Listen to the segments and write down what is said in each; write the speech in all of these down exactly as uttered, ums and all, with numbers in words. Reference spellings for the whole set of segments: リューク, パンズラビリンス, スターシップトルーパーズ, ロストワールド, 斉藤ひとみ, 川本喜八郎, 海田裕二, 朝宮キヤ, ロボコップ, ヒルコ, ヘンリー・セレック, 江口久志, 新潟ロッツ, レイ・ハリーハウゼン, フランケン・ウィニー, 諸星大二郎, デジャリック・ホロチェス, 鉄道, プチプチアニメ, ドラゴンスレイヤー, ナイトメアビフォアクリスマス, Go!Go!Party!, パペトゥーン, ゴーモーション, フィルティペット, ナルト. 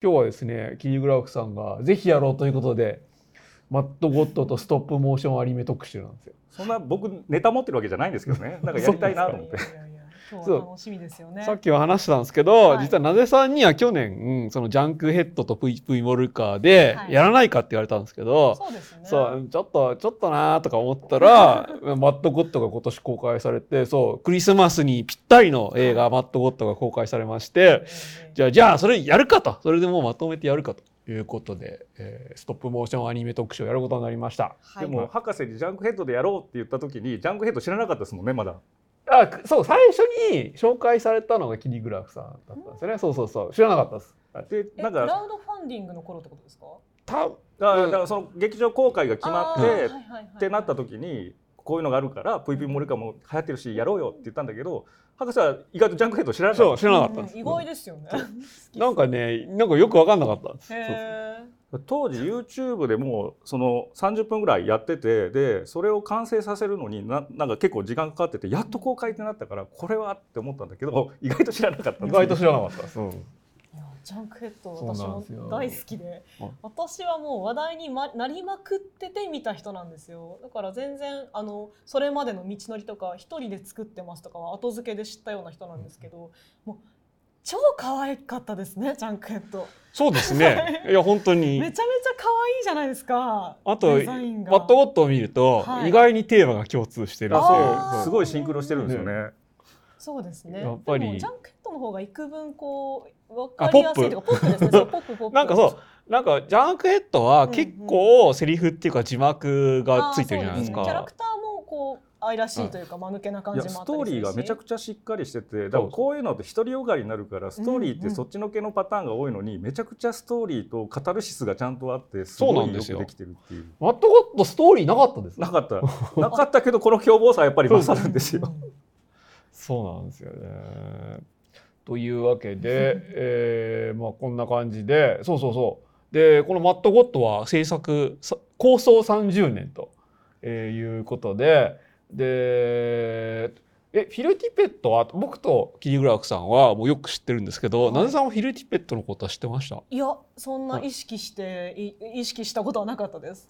今日はですね、キリグラフさんがぜひやろうということでマッドゴッドとストップモーションアニメ特集なんですよ。そんな僕ネタ持ってるわけじゃないんですけどね、なんかやりたいなと思って。今日は楽しみですよね。さっきは話したんですけど、はい、実はなぜさんには去年そのジャンクヘッドとプイプイモルカーでやらないかって言われたんですけど、はい、そうですね、そうちょっとちょっとなーとか思ったらマッドゴッドが今年公開されて、そうクリスマスにぴったりの映画マッドゴッドが公開されまして、じゃあじゃあそれやるかと、それでもうまとめてやるかということで、えー、ストップモーションアニメ特集をやることになりました、はい、でも博士にジャンクヘッドでやろうって言った時にジャンクヘッド知らなかったですもんね、まだ。あ、そう、最初に紹介されたのがキリグラフさんだったんですよね、うん、そうそうそう、知らなかったです。で、なんかクラウドファンディングの頃ってことですか？ただ、だからその劇場公開が決まってってなった時にこういうのがあるからプイプイモルカも流行ってるしやろうよって言ったんだけど、博士は意外とジャンクヘッド知らなかった。そう、知らなかったです、うん、意外ですよね。なんかね、なんかよく分かんなかったんです。へー。当時 YouTube でもうそのさんじゅっぷんぐらいやってて、でそれを完成させるのに な, なんか結構時間かかってて、やっと公開ってなったからこれはって思ったんだけど、意外と知らなかった。意外と知らなかった。そう。いやジャンクヘッド私も大好き で, で私はもう話題になりまくってて見た人なんですよ。だから全然あのそれまでの道のりとか一人で作ってますとかは後付けで知ったような人なんですけど、うん、もう超可愛かったですね、ジャンクヘッド。そうですね。いや本当にめちゃめちゃ可愛いじゃないですか。あとマッドゴッドを見ると、はい、意外にテーマが共通してるし、すごいシンクロしてるんですよね。うん、そうですね。やっぱりでもジャンクヘッドの方が幾分こう分かりやすいというか、ポップですね。そうポップポップ。なんかそうなんかジャンクヘッドは結構セリフっていうか字幕がついてるじゃないですか。うんうん、キャラクターもこう。愛らしいというか間抜けな感じもあったりするし、ストーリーがめちゃくちゃしっかりしてて、だからこういうのって独りよがりになるからストーリーってそっちのけのパターンが多いのに、うんうん、めちゃくちゃストーリーとカタルシスがちゃんとあってすごいよくできてるっていう。マッドゴッドストーリーなかったですね。なかったなかったけどこの凶暴さはやっぱり勝るんですよ。そうなんですよね。というわけで、えーまあ、こんな感じで、そうそうそうでこのマッドゴッドは制作構想さんじゅうねんということで。でえフィルティペットは僕とキリグラフさんはもうよく知ってるんですけど、なぜさんはフィルティペットのことは知ってました？いやそんな意識して、はい、意識したことはなかったです。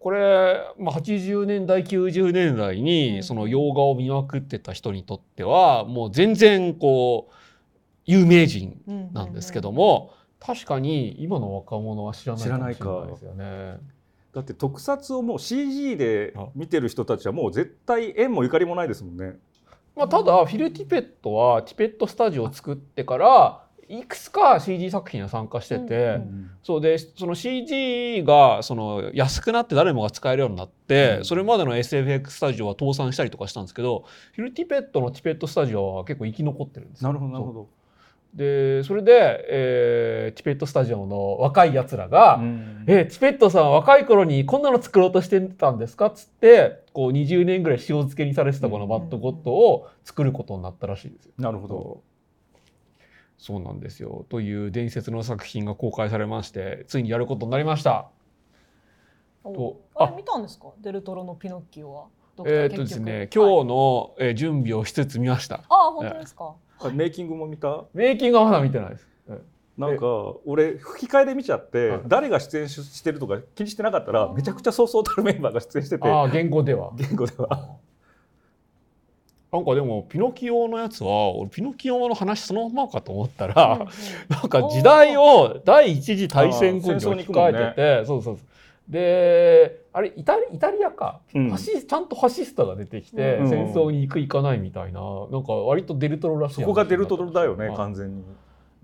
これ、まあ、はちじゅうねんだいきゅうじゅうねんだいにその洋画を見まくってた人にとってはもう全然こう有名人なんですけども、確かに今の若者は知らないかもしれないですよね。だって特撮をもう シージー で見てる人たちはもう絶対縁もゆかりもないですもんね。まあ、ただフィル・ティペットはティペットスタジオを作ってからいくつか シージー 作品に参加してて、うんうん、そうでその シージー がその安くなって誰もが使えるようになって、うん、それまでの エスエフエックス スタジオは倒産したりとかしたんですけど、フィル・ティペットのティペットスタジオは結構生き残ってるんですよ。なるほどなるほど。でそれで、えー、ティペットスタジオの若いやつらが、うん、えティペットさんは若い頃にこんなの作ろうとしてたんですかっつってこうにじゅうねんぐらい塩漬けにされてたこのマッドゴッドを作ることになったらしいですよ。なるほど。そうなんですよ。という伝説の作品が公開されまして、ついにやることになりました。とあれ見たんですか？デルトロのピノッキオは。えーっとですね、今日の準備をしつつ見ました。ああ、本当ですか。メイキングも見た？メイキングはまだ見てないです。なんか俺吹き替えで見ちゃって、誰が出演してるとか気にしてなかったらめちゃくちゃそうそうたるメンバーが出演してて、ああ言語では言語ではなんかでもピノキオのやつは俺ピノキオの話そのままかと思ったら、うんうん、なんか時代を第一次大戦後に置き換えてて、ね、そうそうそうであれイタリ、イタリアか、うん、ちゃんとファシスタが出てきて、うん、戦争に行く行かないみたいな、なんか割とデルトロらしい。そこがデルトロだよね、まあ、完全に。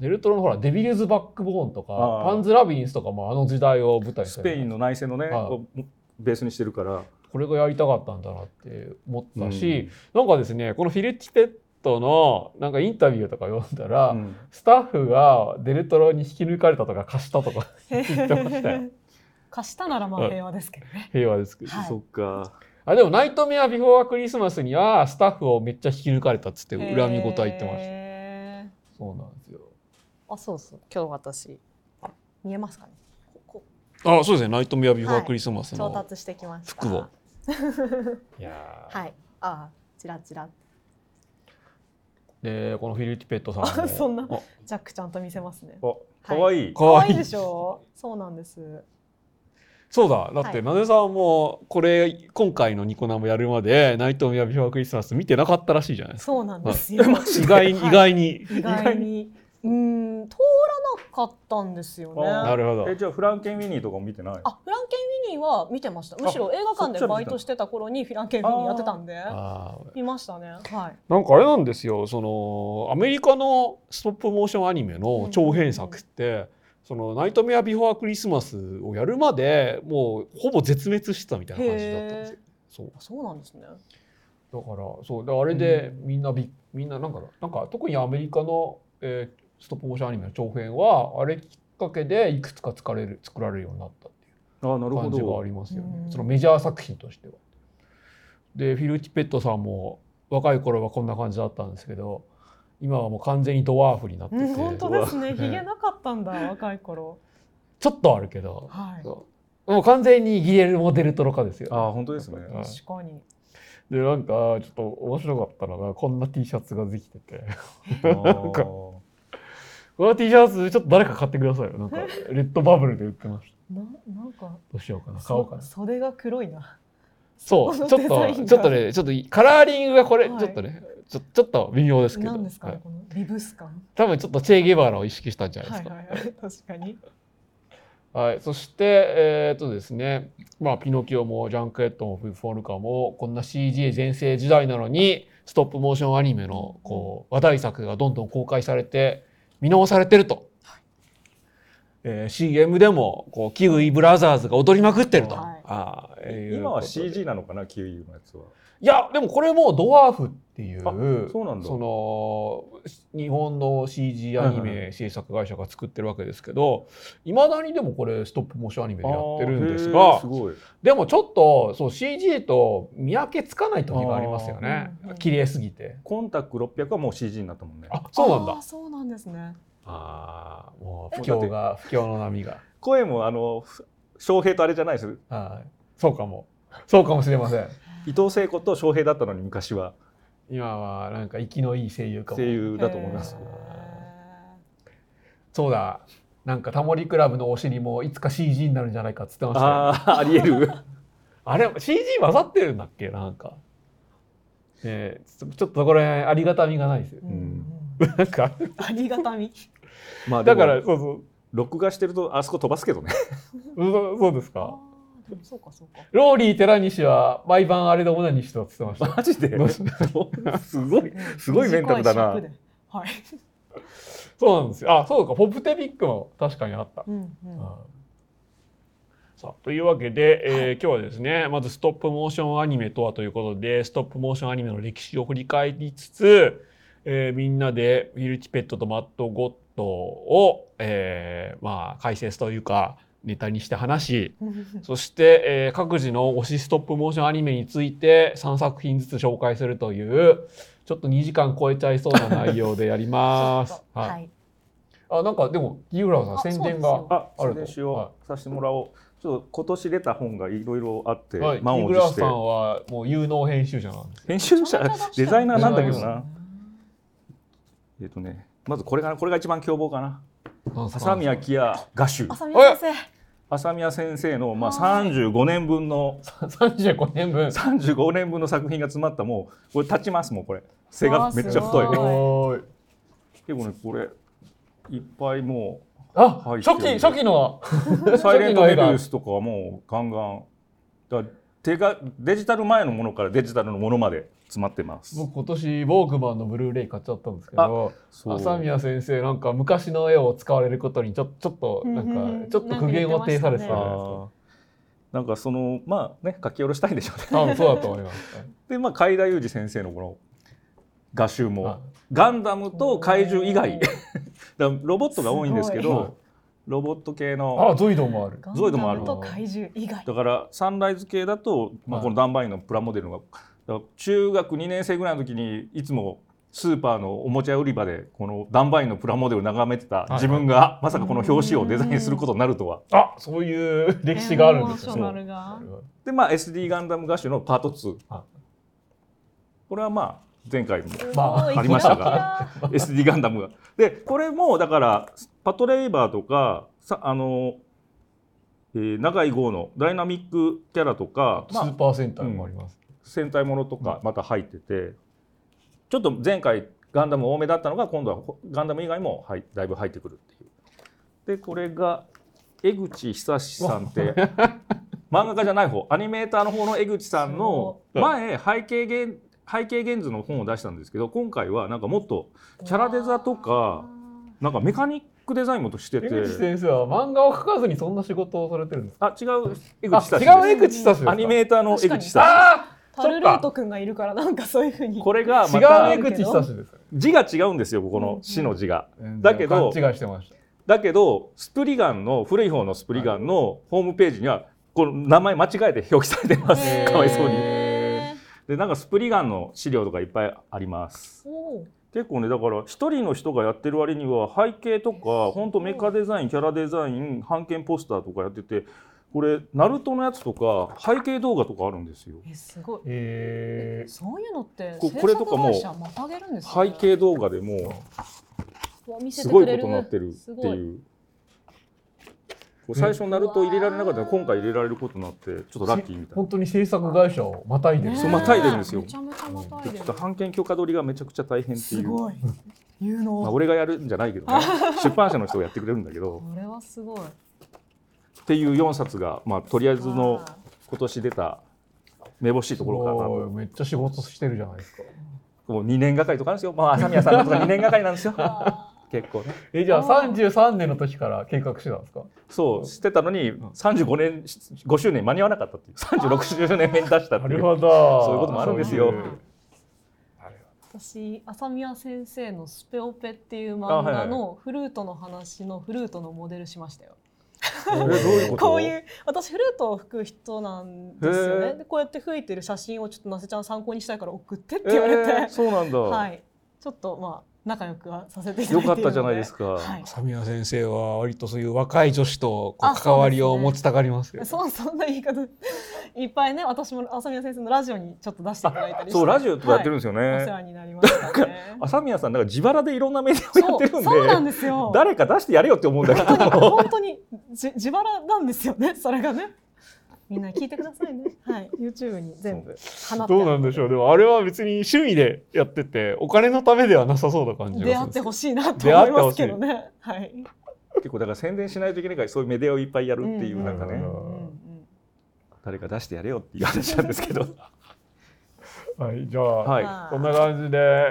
デルトロのほらデビルズバックボーンとかパンズラビリンスとかもあの時代を舞台にして、スペインの内戦のね、はい、ベースにしてるから、これがやりたかったんだなって思ったし、うん、なんかですねこのフィルティペットのなんかインタビューとか読んだら、うん、スタッフがデルトロに引き抜かれたとか貸したとか言ってましたよ。貸したならまあ平和ですけどね。平和ですけど、はい、そっか。あでもナイトメアビフォーアクリスマスにはスタッフをめっちゃ引き抜かれたっつって恨み事は言ってました。へー。そうなんですよ。あ、そうそう。今日私見えますかね。ここ。あ、そうですね。ナイトメアビフォーアクリスマスの調達してきました。服を。いや。はい。あ、チラチラ。で、このフィルティペットさんも。そんなジャックちゃんと見せますね。あ、かわいい、かわいいでしょ。そうなんです。そうだ、だってなぜさんもこれ今回のニコ生やるまで内藤雅美はクリスマス見てなかったらしいじゃないですか。そうなんですよ、はい、意外に、はい、意外に意外にうーん通らなかったんですよね。なるほど。え、じゃあフランケン・ウィニーとかも見てない？あ、フランケン・ウィニーは見てました。むしろ映画館でバイトしてた頃にフランケン・ウィニーやってたんで見ましたね、はい、なんかあれなんですよ、そのアメリカのストップモーションアニメの長編作って、うんうんうん、そのナイトメアビフォークリスマスをやるまでもうほぼ絶滅してたみたいな感じだったんですよ。そう、そうなんですね。だからそうで、あれでみんなびみんななんかなんか特にアメリカの、えー、ストップモーションアニメの長編はあれきっかけでいくつか作られる作られるようになったっていう感じがありますよね。そのメジャー作品としては。でフィル・チペットさんも若い頃はこんな感じだったんですけど。今はもう完全にドワーフになってて、うん、本当ですね、ひげなかったんだ若い頃。ちょっとあるけど、はい、そうもう完全にイギリスモデルトロ化ですよ。あ、本当ですね、はい、確かに。でなんかちょっと面白かったのがこんな T シャツができててなんかこの T シャツちょっと誰か買ってくださいよ。なんかレッドバブルで売ってましたな、なんかどうしようかな、買おうかな。袖が黒いな。そうちょっとちょっとねちょっとカラーリングがこれ、はい、ちょっとねち ょ, ちょっと微妙ですけど、何ですかね、はい、このビブス感多分ちょっとチェ・ゲバラを意識したんじゃないですか、はいはいはい、確かにはい、そしてえー、っとですね、まあピノキオもジャンクエットもフォルカもこんな シージー 全盛時代なのにストップモーションアニメのこう話題作がどんどん公開されて見直されてると、はい、えー、シーエム でもこうキウイブラザーズが踊りまくってると、はい、あえー、今は シージー なのかな、キウイのやつは。いやでもこれもドワーフっていう、そうなんだ、その日本の シージー アニメ制作会社が作ってるわけですけど、いまだにでもこれストップモーションアニメでやってるんですが、すごい。でもちょっとそう シージー と見分けつかない時がありますよね、綺麗すぎて。コンタクろっぴゃくはもう シージー になったもんね。あ、そうなんだ。あ、そうなんですね。ああ、もう不況が不況の波が。声もあの翔平とあれじゃないです。はい、そうかも、そうかもしれません。伊藤聖子と翔平だったのに昔は。今はなんか息のいい声優かも。声優だと思います。そうだ。なんかタモリクラブのお尻もいつか シージー になるんじゃないかっつってました。ああ、ありえる。あれ シージー 混ざってるんだっけなんか。えー、ちょっとこれありがたみがないですよ。うん、なんかありがたみ。まあだからそうそう、録画してるとあそこ飛ばすけどね。そう、そうですか。そうかそうか。ローリー寺西は毎晩あれでオナニーしてたって言ってました。マジで？すごいすごいメンタルだな、はい、そうなんですよ。あ、そうか、ポップテビックも確かにあった、うんうん、さあというわけで、えー、今日はですね、まずストップモーションアニメとはということでストップモーションアニメの歴史を振り返りつつ、えー、みんなでフィル・チペットとマット・ゴッドを、えー、まあ解説というかネタにして話しそして、えー、各自の推しストップモーションアニメについてさんさく品ずつ紹介するというちょっとにじかん超えちゃいそうな内容でやります、はいはい、あ、なんかでも井浦さん宣伝があると。宣伝をさせてもらおう、はい、ちょっと今年出た本がいろいろあって、はい、満を持して。井浦さんはもう有能編集者なんです。編集者デザイナーなんだけどな、えっとね、まずこれがこれが一番凶暴かな。朝宮キヤ画集、朝宮先生、朝宮先生のまあさんじゅうごねんぶんのさんじゅうごねんぶんさんじゅうごねんぶんの作品が詰まった、もうこれ立ちますもん。これ背がめっちゃ太い。結構ねこれいっぱいもう、あ、初期初期のサイレントメビウスとかはもうガンガンだ、手がデジタル前のものからデジタルのものまで詰まってます。僕今年ウォークマンのブルーレイ買っちゃったんですけど、朝宮先生なんか昔の絵を使われることにちょっとなんかちょっと苦言を呈されてたじゃないですか。なんかそのまあね書き下ろしたいんでしょうね。多分そうだと思います。でまあ海田裕二先生のこの画集もガンダムと怪獣以外だロボットが多いんですけど。ロボット系の、あ、ゾイドもある。ゾイドもある。と怪獣以外。だからサンライズ系だと、まあ、このダンバインのプラモデルが、はい、中学にねん生ぐらいの時にいつもスーパーのおもちゃ売り場でこのダンバインのプラモデルを眺めてた自分が、はいはい、まさかこの表紙をデザインすることになるとは。あ、そういう歴史があるんですよ。でまあ エスディー ガンダムガッシュのパートツー。これはまあ前回もありましたが エスディー ガンダムがでこれもだからパトレイバーとかさあの、えー、長い号のダイナミックキャラとか、まあ、スーパー戦隊もあります、うん、戦隊ものとかまた入ってて、うん、ちょっと前回ガンダム多めだったのが今度はガンダム以外も、はい、だいぶ入ってくるっていうでこれが江口久志さんって漫画家じゃない方アニメーターの方の江口さんの前背景原背景原図の本を出したんですけど今回はなんかもっとキャラデザとかなんかメカニックデザインもとしてて江口先生は漫画を描かずにそんな仕事をされてるんですかあ違う江口久志違う江口久志アニメーターの江口久志タルレート君がいるからなんかそういう風にこれがまた違う江口久志です字が違うんですよここの死の字が、うん、だけど勘違いしてましただけどスプリガンの古い方のスプリガンのホームページにはこの名前間違えて表記されてますかわいそうにでなんかスプリガンの資料とかいっぱいあります結構ねだから一人の人がやってる割には背景とか本当メカデザインキャラデザイン版権ポスターとかやっててこれナルトのやつとか背景動画とかあるんですよえすごい、えー、そういうのって制作会社またげるんですよね背景動画でもすごいことになってるっていう最初ナルト入れられなかったので今回入れられることになってちょっとラッキーみたいな本当に制作会社をまたいでる、ね、そうまたいでるんですよめちゃめちゃまたいでるちょっと版権許可取りがめちゃくちゃ大変っていうすごい有能、まあ、俺がやるんじゃないけどね出版社の人がやってくれるんだけどこれはすごいっていうよんさつが、まあ、とりあえずの今年出ためぼしいところかなとめっちゃ仕事してるじゃないですかもうにねんがかりとかなんですよまあ朝宮さんのとかにねんがかりなんですよ結構ね、えじゃあさんじゅうさんねんの時から計画してたんですかそうしてたのにさんじゅうごねんごしゅうねん間に合わなかったっていうさんじゅうろくしゅうねんめに出したっていうなるほどそういうこともあるんですよ私朝宮先生のスペオペっていう漫画のフルートの話のフルートのモデルしましたよこういう私フルートを吹く人なんですよねでこうやって吹いてる写真をちょっとなせちゃん参考にしたいから送ってって言われてそうなんだ、はい、ちょっとまあ仲良くはさせていただいているので良かったじゃないですか朝宮、はい、先生は割とそういう若い女子とこう関わりを持ちたがりますよ、ね、そうそんな言い方いっぱいね私も朝宮先生のラジオにちょっと出していただいたりしてそうラジオとかやってるんですよね、はい、お世話になりましたね朝宮さんなんか自腹でいろんなメディアをやってるん で, そ う, そうなんですよ誰か出してやれよって思うんだけど本当にじ自腹なんですよねそれがねみんな聞いてくださいねはい、YouTube に全部放ってどうなんでしょうでもあれは別に趣味でやっててお金のためではなさそうな感じがする出会ってほしいなと思いますけどねはい。結構だから宣伝しないといけないからそういうメディアをいっぱいやるっていうなんかね、うんうんうんうん、誰か出してやれよっていう話なんですけどはいじゃあ、はい、こんな感じで、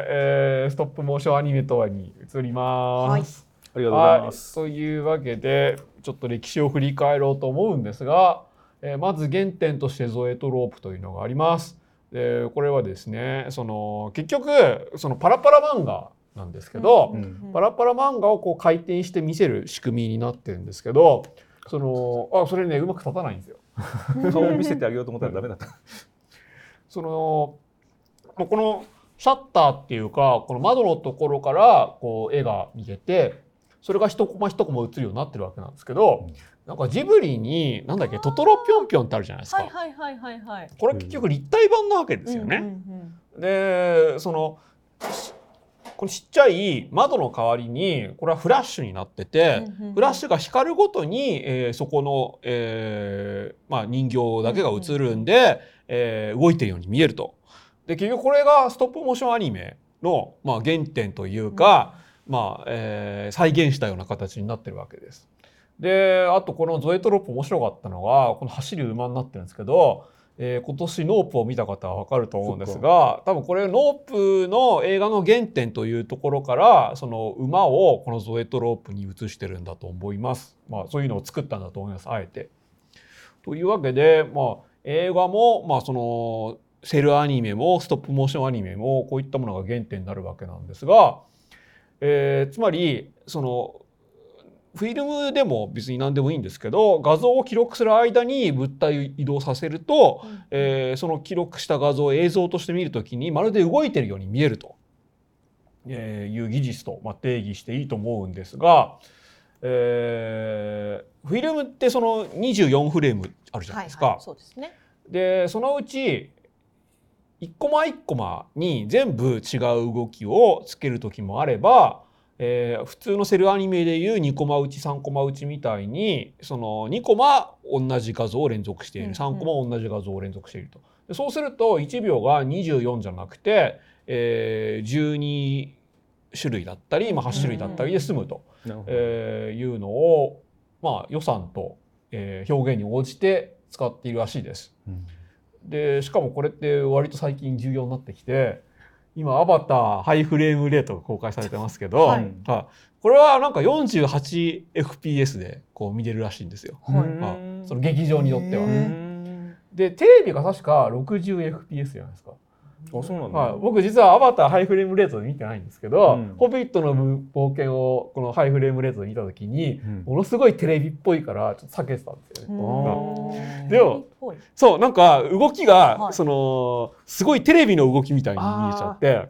えー、ストップモーションアニメとはに移ります、はい、ありがとうございます、はい、というわけでちょっと歴史を振り返ろうと思うんですがまず原点としてゾエトロープというのがあります。でこれはですねその結局そのパラパラ漫画なんですけど、うんうんうん、パラパラ漫画をこう回転して見せる仕組みになってるんですけどそのあそれねうまく立たないんですよそう見せてあげようと思ったらダメだったそのこのシャッターっていうかこの窓のところからこう絵が見えてそれが一コマ一コマ映るようになってるわけなんですけど、うんなんかジブリに何だっけトトロピョンピョンってあるじゃないですか、はいはいはいはいはい、これ結局立体版なわけですよね、うんうんうん、でそのこのちっちゃい窓の代わりにこれはフラッシュになってて、うんうんうん、フラッシュが光るごとに、えー、そこの、えーまあ、人形だけが映るんで、うんうんえー、動いてるように見えるとで結局これがストップモーションアニメの、まあ、原点というか、うんまあえー、再現したような形になってるわけですであとこのゾエトロープ面白かったのはこの走る馬になってるんですけど、えー、今年ノープを見た方は分かると思うんですが多分これノープの映画の原点というところからその馬をこのゾエトロープに移してるんだと思います、まあ、そういうのを作ったんだと思いますあえてというわけで、まあ、映画も、まあ、そのセルアニメもストップモーションアニメもこういったものが原点になるわけなんですが、えー、つまりそのフィルムでも別に何でもいいんですけど画像を記録する間に物体を移動させると、うんえー、その記録した画像を映像として見るときにまるで動いているように見えるという技術と定義していいと思うんですが、えー、フィルムってそのにじゅうよんフレームあるじゃないですか、はいはい、そうですね。でそのうち一コマ一コマに全部違う動きをつける時もあれば、えー、普通のセルアニメでいうにコマ打ちさんコマ打ちみたいに、そのにコマ同じ画像を連続している、さんコマ同じ画像を連続していると。でそうするといちびょうがにじゅうよんじゃなくて、えー、じゅうに種類だったり、まあ、はち種類だったりで済むと、えー、いうのを、まあ、予算と、えー、表現に応じて使っているらしいです。うんでしかもこれって割と最近重要になってきて、今アバターハイフレームレートが公開されてますけど、はいはあ、これはなんか よんじゅうはちエフピーエス でこう見れるらしいんですよ、はいはあ、その劇場によっては。でテレビが確か ろくじゅうエフピーエス じゃないですか。あ、そうなんだ。はい、僕実はアバターハイフレームレートで見てないんですけど、うん、ホビットの冒険をこのハイフレームレートで見た時に、うん、ものすごいテレビっぽいからちょっと避けてたんですよね。うん、でもそうなんか動きが、はい、そのすごいテレビの動きみたいに見えちゃって、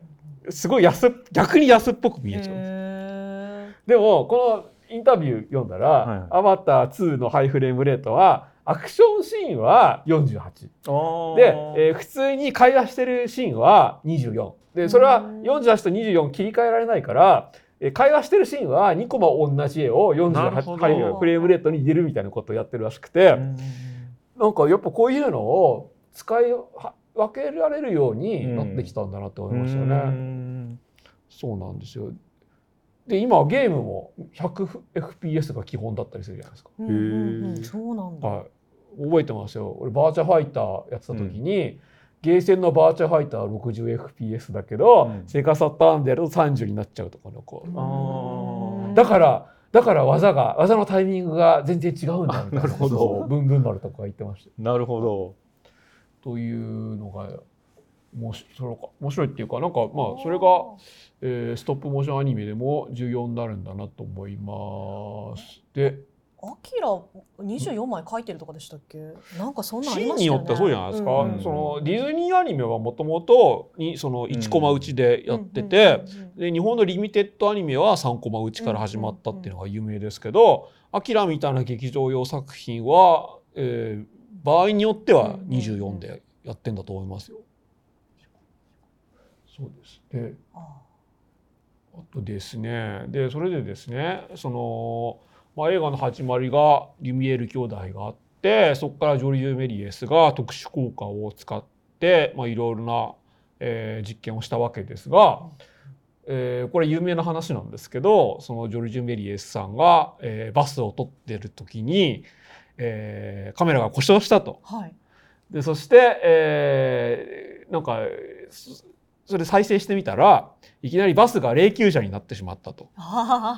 すごい安逆に安っぽく見えちゃうんです。でもこのインタビュー読んだら、はい、アバターツーのハイフレームレートはアクションシーンはよんじゅうはちで、えー、普通に会話してるシーンはにじゅうよんで、それはよんじゅうはちとにじゅうよん切り替えられないから、えー、会話してるシーンはにコマ同じ絵をよんじゅうはちフレームレートに入れるみたいなことをやってるらしくて、なんかやっぱこういうのを使い分けられるようになってきたんだなって思いましたよね。うんそうなんですよ。で今ゲームも ひゃくエフピーエス が基本だったりするじゃないですか。へーそうなんだ、はい覚えてますよ。俺バーチャファイターやってた時に、うん、ゲーセンのバーチャファイターは ろくじゅうエフピーエス だけど、うん、セガサターンでやるとさんじゅうになっちゃうとかのこう、うん、だからだから技が技のタイミングが全然違うんだみたいな。なるほど。ブンブン丸とか言ってました。なるほど。というのが面白いっていうか、なんかまあそれが、えー、ストップモーションアニメでも重要になるんだなと思います。で。アキラにじゅうよんまい描いてるとかでしたっけ？なんかそんなありましたよね。シーンによってはそうじゃないですか、うん、そのディズニーアニメはもともといちコマ打ちでやってて、で日本のリミテッドアニメはさんコマ打ちから始まったっていうのが有名ですけど、アキラみたいな劇場用作品は、えー、場合によってはにじゅうよんでやってんだと思いますよ。そうですね。あとですね、でそれでですね、そのまあ、映画の始まりがリュミエール兄弟があって、そこからジョルジュ・メリエスが特殊効果を使っていろいろな、えー、実験をしたわけですが、えー、これ有名な話なんですけど、そのジョルジュ・メリエスさんが、えー、バスを撮ってる時に、えー、カメラが故障したと、はい、でそして、えー、なんかそれ再生してみたらいきなりバスが霊柩車になってしまったと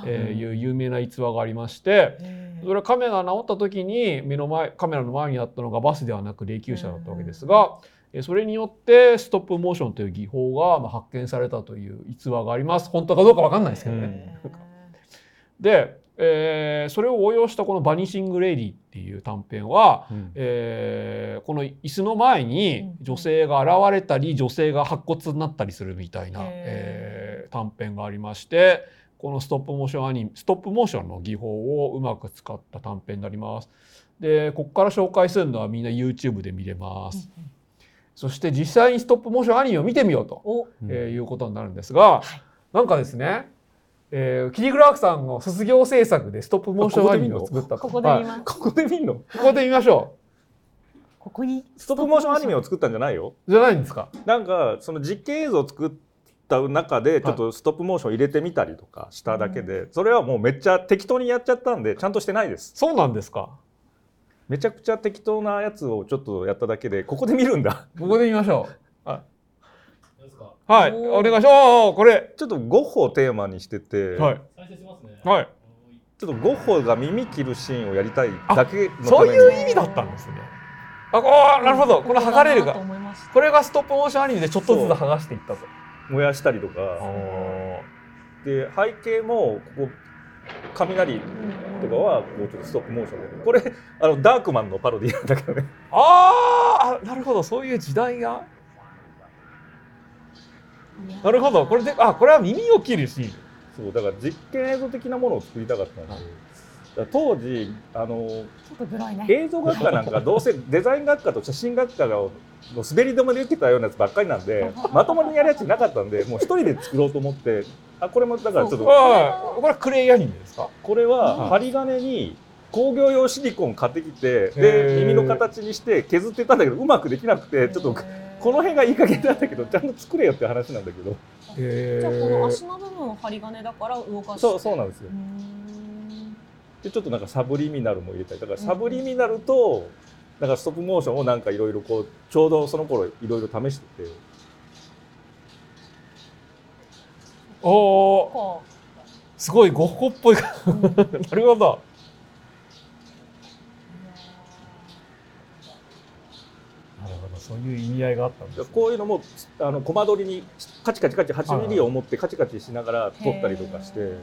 いう有名な逸話がありまして、それはカメラが直った時に目の前カメラの前にあったのがバスではなく霊柩車だったわけですが、それによってストップモーションという技法が発見されたという逸話があります。本当かどうか分かんないですけどね。で、えー、それを応用したこの「バニシング・レディ」っていう短編は、うんえー、この椅子の前に女性が現れたり、女性が白骨になったりするみたいな、えー、短編がありまして、このストップモーションアニメストップモーションの技法をうまく使った短編になります。でここから紹介するのはみんな YouTube で見れます。うん、そして実際にストップモーションアニメを見てみようと、えー、いうことになるんですが、うん、なんかですね、えー、キリ・グラークさんの卒業制作でストップモーションアニメを作った。ここで見ます。ここで見るの？ここで見ましょう。ここにストップモーションアニメを作ったんじゃないよ。じゃないんですか。なんかその実験映像を作った中でちょっとストップモーション入れてみたりとかしただけで、はい、それはもうめっちゃ適当にやっちゃったんでちゃんとしてないです。そうなんですか。めちゃくちゃ適当なやつをちょっとやっただけで、ここで見るんだ。ここで見ましょう。はい。はい、お願いします。これちょっとゴッホをテーマにしてて、はい、はい、ちょっとゴッホが耳切るシーンをやりたいだけのために、そういう意味だったんですね。あ、おー、なるほど。この剥がれるが、これがストップモーションアニメでちょっとずつ剥がしていったと、燃やしたりとか、で背景もここ雷とかはこうちょっとストップモーションで、これあのダークマンのパロディなんだけどね。ああ、なるほど、そういう時代が。なるほど、これで、あ、これは耳を切るシーン。そうだから実験映像的なものを作りたかったんです。当時あの映像学科なんかどうせデザイン学科と写真学科の滑り止めで受けたようなやつばっかりなんでまともにやるやつなかったんでもう一人で作ろうと思ってあこれもだからちょっとこれはクレイアニメですかこれは針金に工業用シリコン買ってきてで耳の形にして削ってたんだけどうまくできなくてちょっとこの辺がいい加減なんだけどちゃんと作れよって話なんだけどじゃあこの足の部分は針金だから動かしてそうそうなんですよでちょっとなんかサブリミナルも入れたりだからサブリミナルとなんかストップモーションをなんかいろいろこうちょうどその頃いろいろ試してておおすごいゴッホっぽいなるほどそういう意味合いがあったんです、ね、こういうのもあのコマ撮りにカチカチカチはちミリを持ってカチカチしながら撮ったりとかして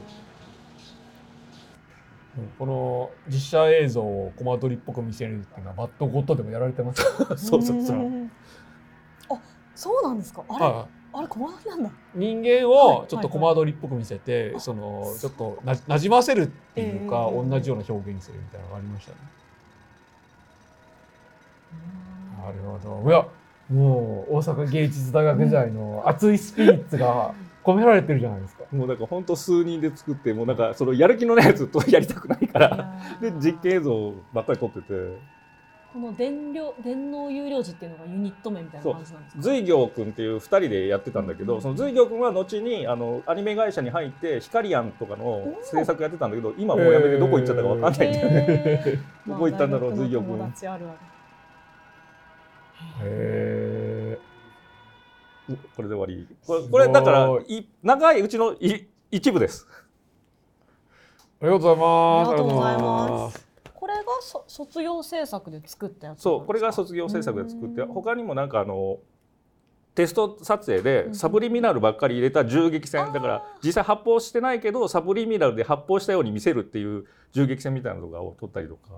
この実写映像をコマ撮りっぽく見せるっていうのはバッドゴッドでもやられてますそうそうそうあ、そうなんですかあれ、はい、あれコマ撮りなんだ人間をちょっとコマ撮りっぽく見せて、はいはいはい、そのちょっとな馴染ませるっていうか同じような表現にするみたいなのがありましたねなるほどいやもう大阪芸術大学時代の熱いスピリッツが込められてるじゃないですかもうなんかほんと数人で作ってもうなんかそのやる気のないやつとやりたくないからで実験映像ばっかり撮っててこの電量電脳有料児っていうのがユニット名みたいな感じなんですか随行くんっていうふたりでやってたんだけど、うん、その随行くんは後にあのアニメ会社に入ってヒカリアンとかの制作やってたんだけど今もうやめてどこ行っちゃったか分かんないんだよねどこ行ったんだろう随行くんへーこれで終わりこ れ, これだからい長いうちのい一部ですありがとうございますこれがそ卒業制作で作ったやつそうこれが卒業制作で作って他にもなんかあのテスト撮影でサブリミナルばっかり入れた銃撃戦、うん、だから実際発砲してないけどサブリミナルで発砲したように見せるっていう銃撃戦みたいなのを撮ったりとか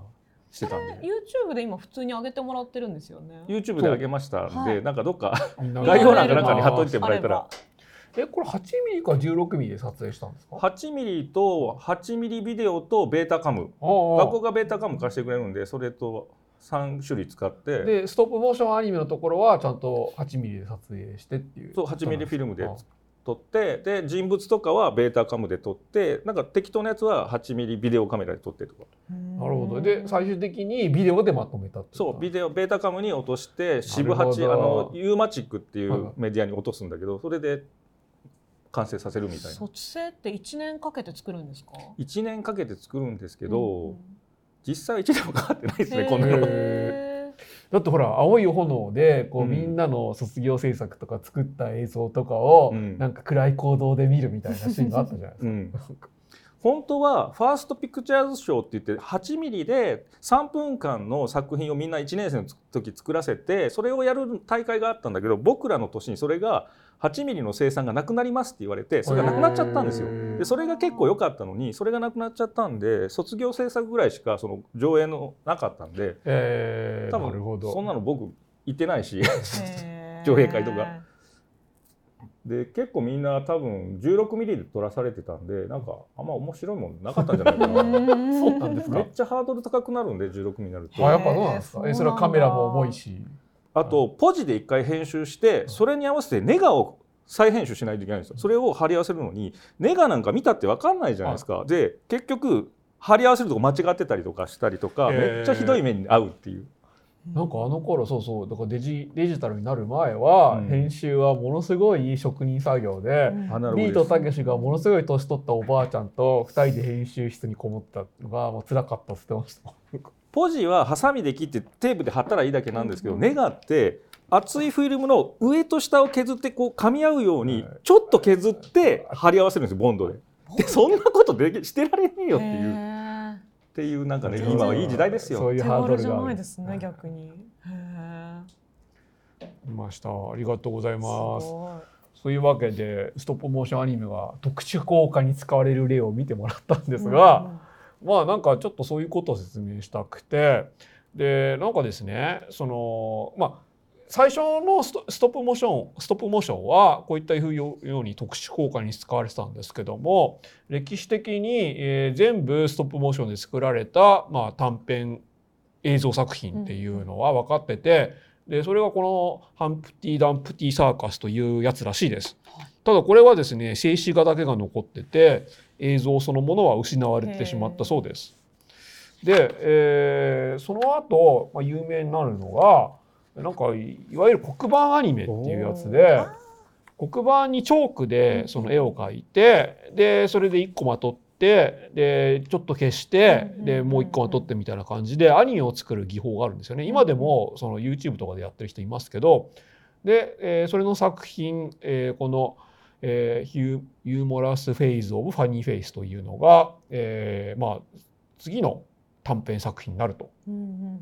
してたんで YouTube で今普通に上げてもらってるんですよね YouTube で上げましたんで、はい、なんかどっか概要欄かなんかに貼っといてもらえたらえこれはちミリかじゅうろくミリで撮影したんですかはちミリとはちミリビデオとベータカム学校がベータカム貸してくれるんでそれとさんしゅるい使ってでストップモーションアニメのところはちゃんとはちミリで撮影してっていうそうはちミリフィルムで撮ってで人物とかはベータカムで撮ってなんか適当なやつははちミリビデオカメラで撮ってとかなるほどで最終的にビデオでまとめたってそうビデオベータカムに落としてシブハチあのユーマチックっていうメディアに落とすんだけどそれで完成させるみたいな卒生っていちねんかけて作るんですかいちねんかけて作るんですけど、うん、実際いちねんもかかってないですねこんなのだってほら青い炎でこうみんなの卒業制作とか作った映像とかをなんか暗い行動で見るみたいなシーンがあったじゃないですか、うん、本当はファーストピクチャーズ賞って言ってはちミリでさんぷんかんの作品をみんないちねん生の時作らせてそれをやる大会があったんだけど僕らの年にそれがはちミリの生産がなくなりますって言われてそれがなくなっちゃったんですよでそれが結構良かったのにそれがなくなっちゃったんで卒業制作ぐらいしかその上映のなかったんで、えー、多分そんなの僕行ってないし、えー、上映会とかで結構みんな多分じゅうろくミリで撮らされてたんでなんかあんま面白いもんなかったんじゃないかなそうなんですかめっちゃハードル高くなるんでじゅうろくミリになるとあやっぱそうなんですか、えー、それはカメラも重いしあとポジで一回編集してそれに合わせてネガを再編集しないといけないんですよそれを貼り合わせるのにネガなんか見たって分かんないじゃないですかで結局貼り合わせるとこ間違ってたりとかしたりとかめっちゃひどい目に遭うっていうなんかあの頃そうそうだからデジ、デジタルになる前は、うん、編集はものすごい職人作業で、うん、ビートたけしがものすごい年取ったおばあちゃんとふたりで編集室にこもったのがもう辛かったって言ってましたポジはハサミで切ってテープで貼ったらいいだけなんですけど、ネガって厚いフィルムの上と下を削ってこう噛み合うようにちょっと削って貼り合わせるんですよボンドで。でそんなことできしてられねえよっていうっていうなんかね今はいい時代ですよ。そういうハードルじゃないですね逆に。へえ。いました。ありがとうございます。すごい。そういうわけでストップモーションアニメが特殊効果に使われる例を見てもらったんですが。うんうんまあなんかちょっとそういうことを説明したくてでなんかですねそのまあ最初のス ト, ストップモーションストップモーションはこういったように特殊効果に使われてたんですけども、歴史的に、えー、全部ストップモーションで作られた、まあ、短編映像作品っていうのは分かってて、うん、でそれがこのハンプティ・ダンプティ・サーカスというやつらしいです。ただこれはですね、静止画だけが残ってて映像そのものは失われてしまったそうです。で、えー、その後、まあ、有名になるのがなんかいわゆる黒板アニメっていうやつで、黒板にチョークでその絵を描いて、でそれでいっこまとって、でちょっと消して、でもういっこまとってみたいな感じでアニメを作る技法があるんですよね。今でもその YouTube とかでやってる人いますけど、で、えー、それの作品、えー、この、えー、ユー、ユーモラスフェイズオブファニーフェイスというのが、えー、まあ次の短編作品になると。うんうんうん、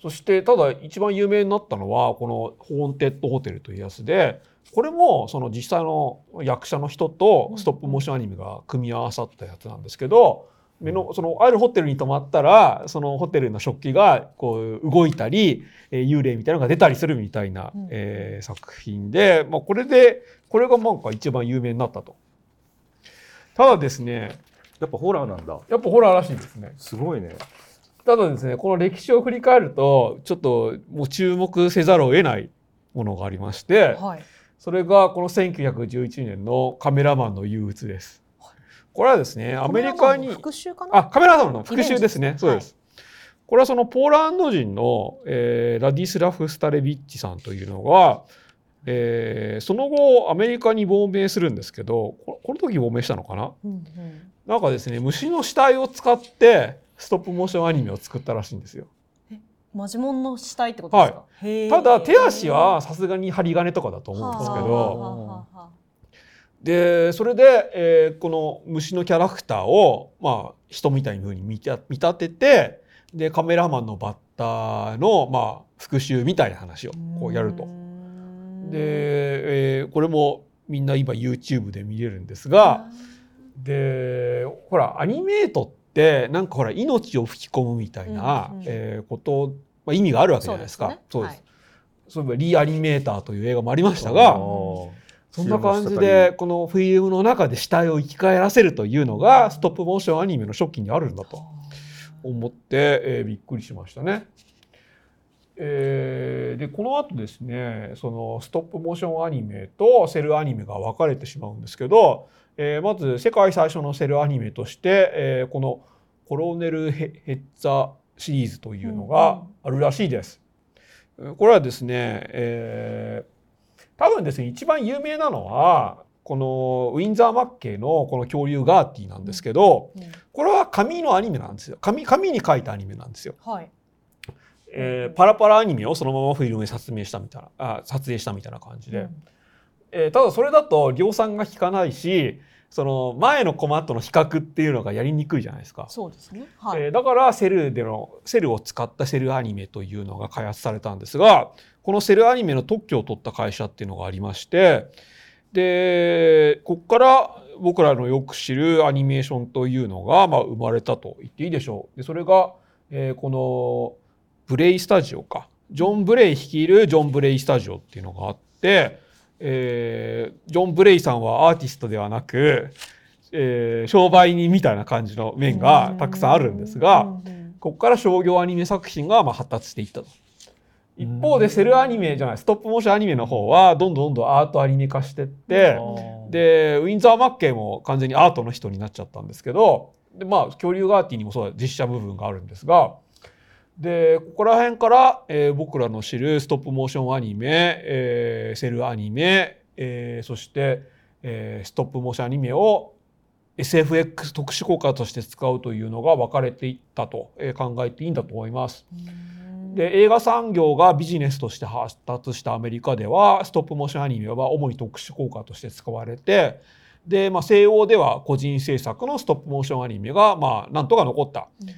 そしてただ一番有名になったのはこのホーンテッドホテルというやつで、これもその実際の役者の人とストップモーションアニメが組み合わさったやつなんですけど、目のそのあるホテルに泊まったらそのホテルの食器がこう動いたり、えー、幽霊みたいなのが出たりするみたいな、えー作品で、まあこれでこれがなんか一番有名になったと。ただですね、やっぱホラーなんだ。やっぱホラーらしいですね。すごいね。ただですね、この歴史を振り返るとちょっともう注目せざるを得ないものがありまして、はい、それがこのせんきゅうひゃくじゅういちねんのカメラマンの憂鬱です。これはですね、アメリカに復讐かな、あ、カメラマンの復讐ですね。そうです、はい、これはそのポーランド人の、えー、ラディスラフ・スタレビッチさんというのが、えー、その後アメリカに亡命するんですけど、この時亡命したのかな、うんうん、なんかですね、虫の死体を使ってストップモーションアニメを作ったらしいんですよ。え、マジモンの死体ってことですか、はい、へー。ただ手足はさすがに針金とかだと思うんですけど、でそれで、えー、この虫のキャラクターを、まあ、人みたいな風に見立てて、でカメラマンのバッターの、まあ、復讐みたいな話をこうやると。で、えー、これもみんな今 YouTube で見れるんですが、でほらアニメートってでなんかほら命を吹き込むみたいな、うんうん、えー、こと、まあ、意味があるわけじゃないですか。そうですね、そうです、はい、そういえばリアニメーターという映画もありましたが、そんな感じでこのフィルムの中で死体を生き返らせるというのがストップモーションアニメの初期にあるんだと思って、えー、びっくりしましたね。えー、でこの後ですね、そのストップモーションアニメとセルアニメが分かれてしまうんですけど、えー、まず世界最初のセルアニメとして、えー、このコロネルヘッツァシリーズというのがあるらしいです。これはですね、えー、多分ですね、一番有名なのはこのウィンザー・マッケイのこの恐竜ガーティなんですけど、これは紙のアニメなんですよ。紙、紙に書いたアニメなんですよ。はい、えー、パラパラアニメをそのままフィルムで撮影したみたいな、あ、撮影したみたいな感じで。うん、えー、ただそれだと量産が効かないし、その前のコマとの比較っていうのがやりにくいじゃないですか。そうですね、はい、えー、だからセルでのセルを使ったセルアニメというのが開発されたんですが、このセルアニメの特許を取った会社っていうのがありまして、でここから僕らのよく知るアニメーションというのが、まあ、生まれたと言っていいでしょう。でそれが、えー、このブレイスタジオか、ジョン・ブレイ率いるジョン・ブレイスタジオっていうのがあって、えー、ジョン・ブレイさんはアーティストではなく、えー、商売人みたいな感じの面がたくさんあるんですが、ここから商業アニメ作品がまあ発達していったと。一方でセルアニメじゃない、ストップモーションアニメの方はどんどんどんどんアートアニメ化してって、でウィンザー・マッケイも完全にアートの人になっちゃったんですけど、で、まあ、恐竜ガーティにもそうだ、実写部分があるんですが、でここら辺から、えー、僕らの知るストップモーションアニメ、えー、セルアニメ、えー、そして、えー、ストップモーションアニメを エスエフエックス 特殊効果として使うというのが分かれていったと、えー、考えていいんだと思います。で映画産業がビジネスとして発達したアメリカでは、ストップモーションアニメは主に特殊効果として使われて、で、まあ、西欧では個人制作のストップモーションアニメが、まあ、なんとか残った。うん、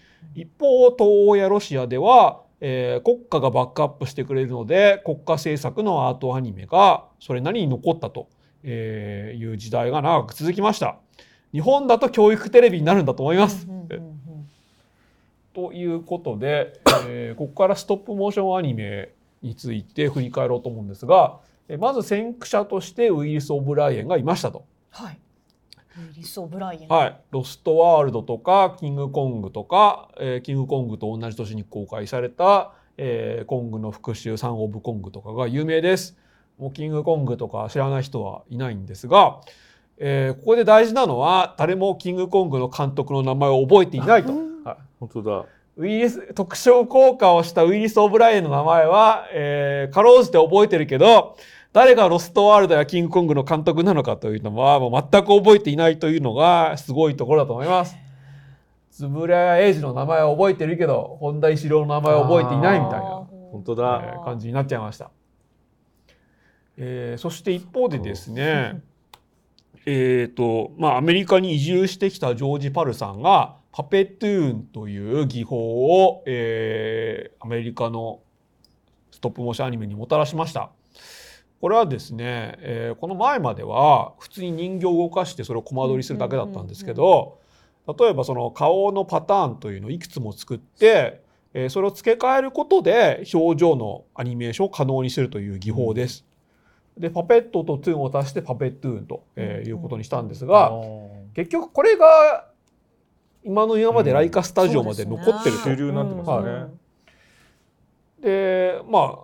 一方東欧やロシアでは、えー、国家がバックアップしてくれるので、国家制作のアートアニメがそれなりに残ったという時代が長く続きました。日本だと教育テレビになるんだと思います。ということで、えー、ここからストップモーションアニメについて振り返ろうと思うんですが、まず先駆者としてウィリス・オブライエンがいましたと。はい、ウィリス・オブライエン、はい、ロストワールドとかキングコングとか、えー、キングコングと同じ年に公開された、えー、コングの復讐サン・オブ・コングとかが有名です。もうキングコングとか知らない人はいないんですが、えー、ここで大事なのは誰もキングコングの監督の名前を覚えていないと。はい、本当だ。ウィリス、特徴効果をしたウィリス・オブライエンの名前は、えー、かろうじて覚えてるけど、誰がロストワールドやキングコングの監督なのかというのはもう全く覚えていないというのがすごいところだと思います。つぶらや英二の名前は覚えてるけど本田一郎の名前は覚えていないみたいな、本当だ、えー、感じになっちゃいました。えー、そして一方でですねえーとまあ、アメリカに移住してきたジョージ・パルさんがパペトゥーンという技法を、えー、アメリカのストップモーションアニメにもたらしました。これはですね、えー、この前までは普通に人形を動かしてそれをコマ撮りするだけだったんですけど、例えばその顔のパターンというのをいくつも作って、えー、それを付け替えることで表情のアニメーションを可能にするという技法です。でパペットとトゥーンを足してパペットゥーンと、えー、いうことにしたんですが、うん、結局これが今の今までライカスタジオまで残ってると、うん、そうですね、主流になってますね。はい、でまあ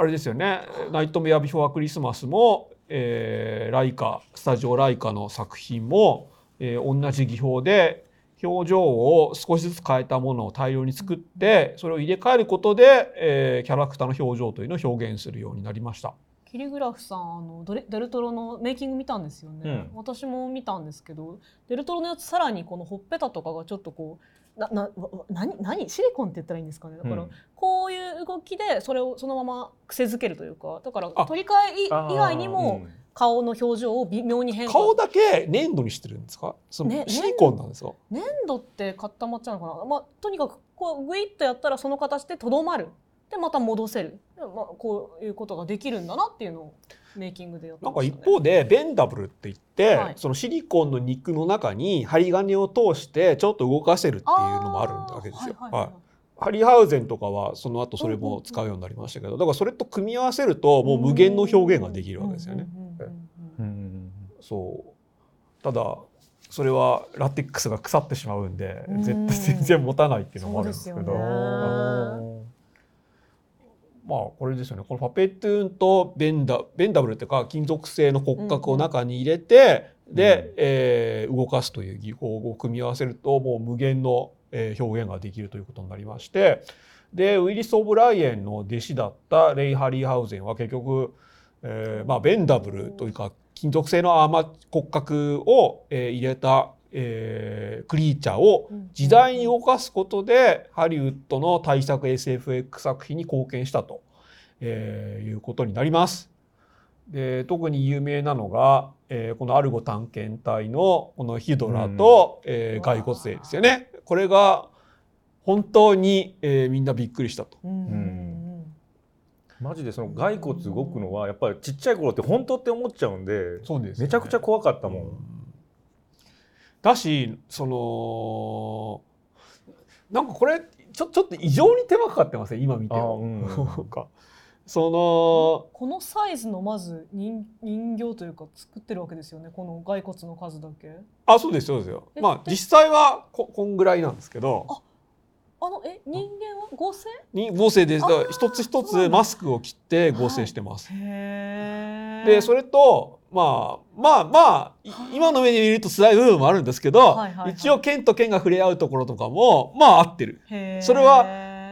あれですよね、ナイトメアビフォアクリスマスも、えー、ライカスタジオライカの作品も、えー、同じ技法で表情を少しずつ変えたものを大量に作ってそれを入れ替えることで、えー、キャラクターの表情というのを表現するようになりました。キリグラフさん、あのデルトロのメイキング見たんですよね。うん、私も見たんですけど、デルトロのやつさらにこのほっぺたとかがちょっとこうなな何何シリコンって言ったらいいんですかね。だから、うん、こういう動きでそれをそのまま癖づけるというか、だから取り替え以外にも顔の表情を微妙に変化、うん、顔だけ粘土にしてるんですか、そのシリコンなんですか、ね、粘土って固まっちゃうのかな、まあ、とにかくこうグイッとやったらその形でとどまる、でまた戻せる、まあ、こういうことができるんだなっていうのをメイキングでやってましたね。なんか一方でベンダブルっていって、はい、そのシリコンの肉の中に針金を通してちょっと動かせるっていうのもあるわけですよ。はいはいはいはい、ハリーハウゼンとかはその後それも使うようになりましたけど、だからそれと組み合わせるともう無限の表現ができるわけですよね。そう。ただそれはラテックスが腐ってしまうんで絶対全然持たないっていうのもあるんですけど。まあこれですよね、このパペトゥーンとベンダ、ベンダブルっていうか金属製の骨格を中に入れて、うんうん、で、えー、動かすという技法を組み合わせるともう無限の表現ができるということになりまして、でウィリス・オブライエンの弟子だったレイ・ハリーハウゼンは結局、えーまあ、ベンダブルというか金属製のアーマー骨格を、えー、入れた、えー、クリーチャーを時代に動かすことでハリウッドの大作 エスエフエックス 作品に貢献したと、えー、いうことになります。で特に有名なのが、えー、このアルゴ探検隊のこのヒドラと、うんえー、骸骨兵ですよね。これが本当に、えー、みんなびっくりしたと。うんうん、マジでその骸骨動くのはやっぱりちっちゃい頃って本当って思っちゃうんで、そうですね、めちゃくちゃ怖かったもん。うん、だしそのなんかこれちょ、 ちょっと異常に手間かかってますね今見ても、うん、そのこのサイズのまず 人, 人形というか作ってるわけですよね、この骸骨の数だけ。あ、そうですそうですよ。まあ実際は こ, こんぐらいなんですけど、ああのえ人間は合成？に合成です。だから一つ一つマスクを切って合成してます。はい、へー。でそれとまあまあまあ、はい、今の目で見ると辛い部分もあるんですけど、はいはいはい、一応剣と剣が触れ合うところとかもまあ合ってる。へー。それは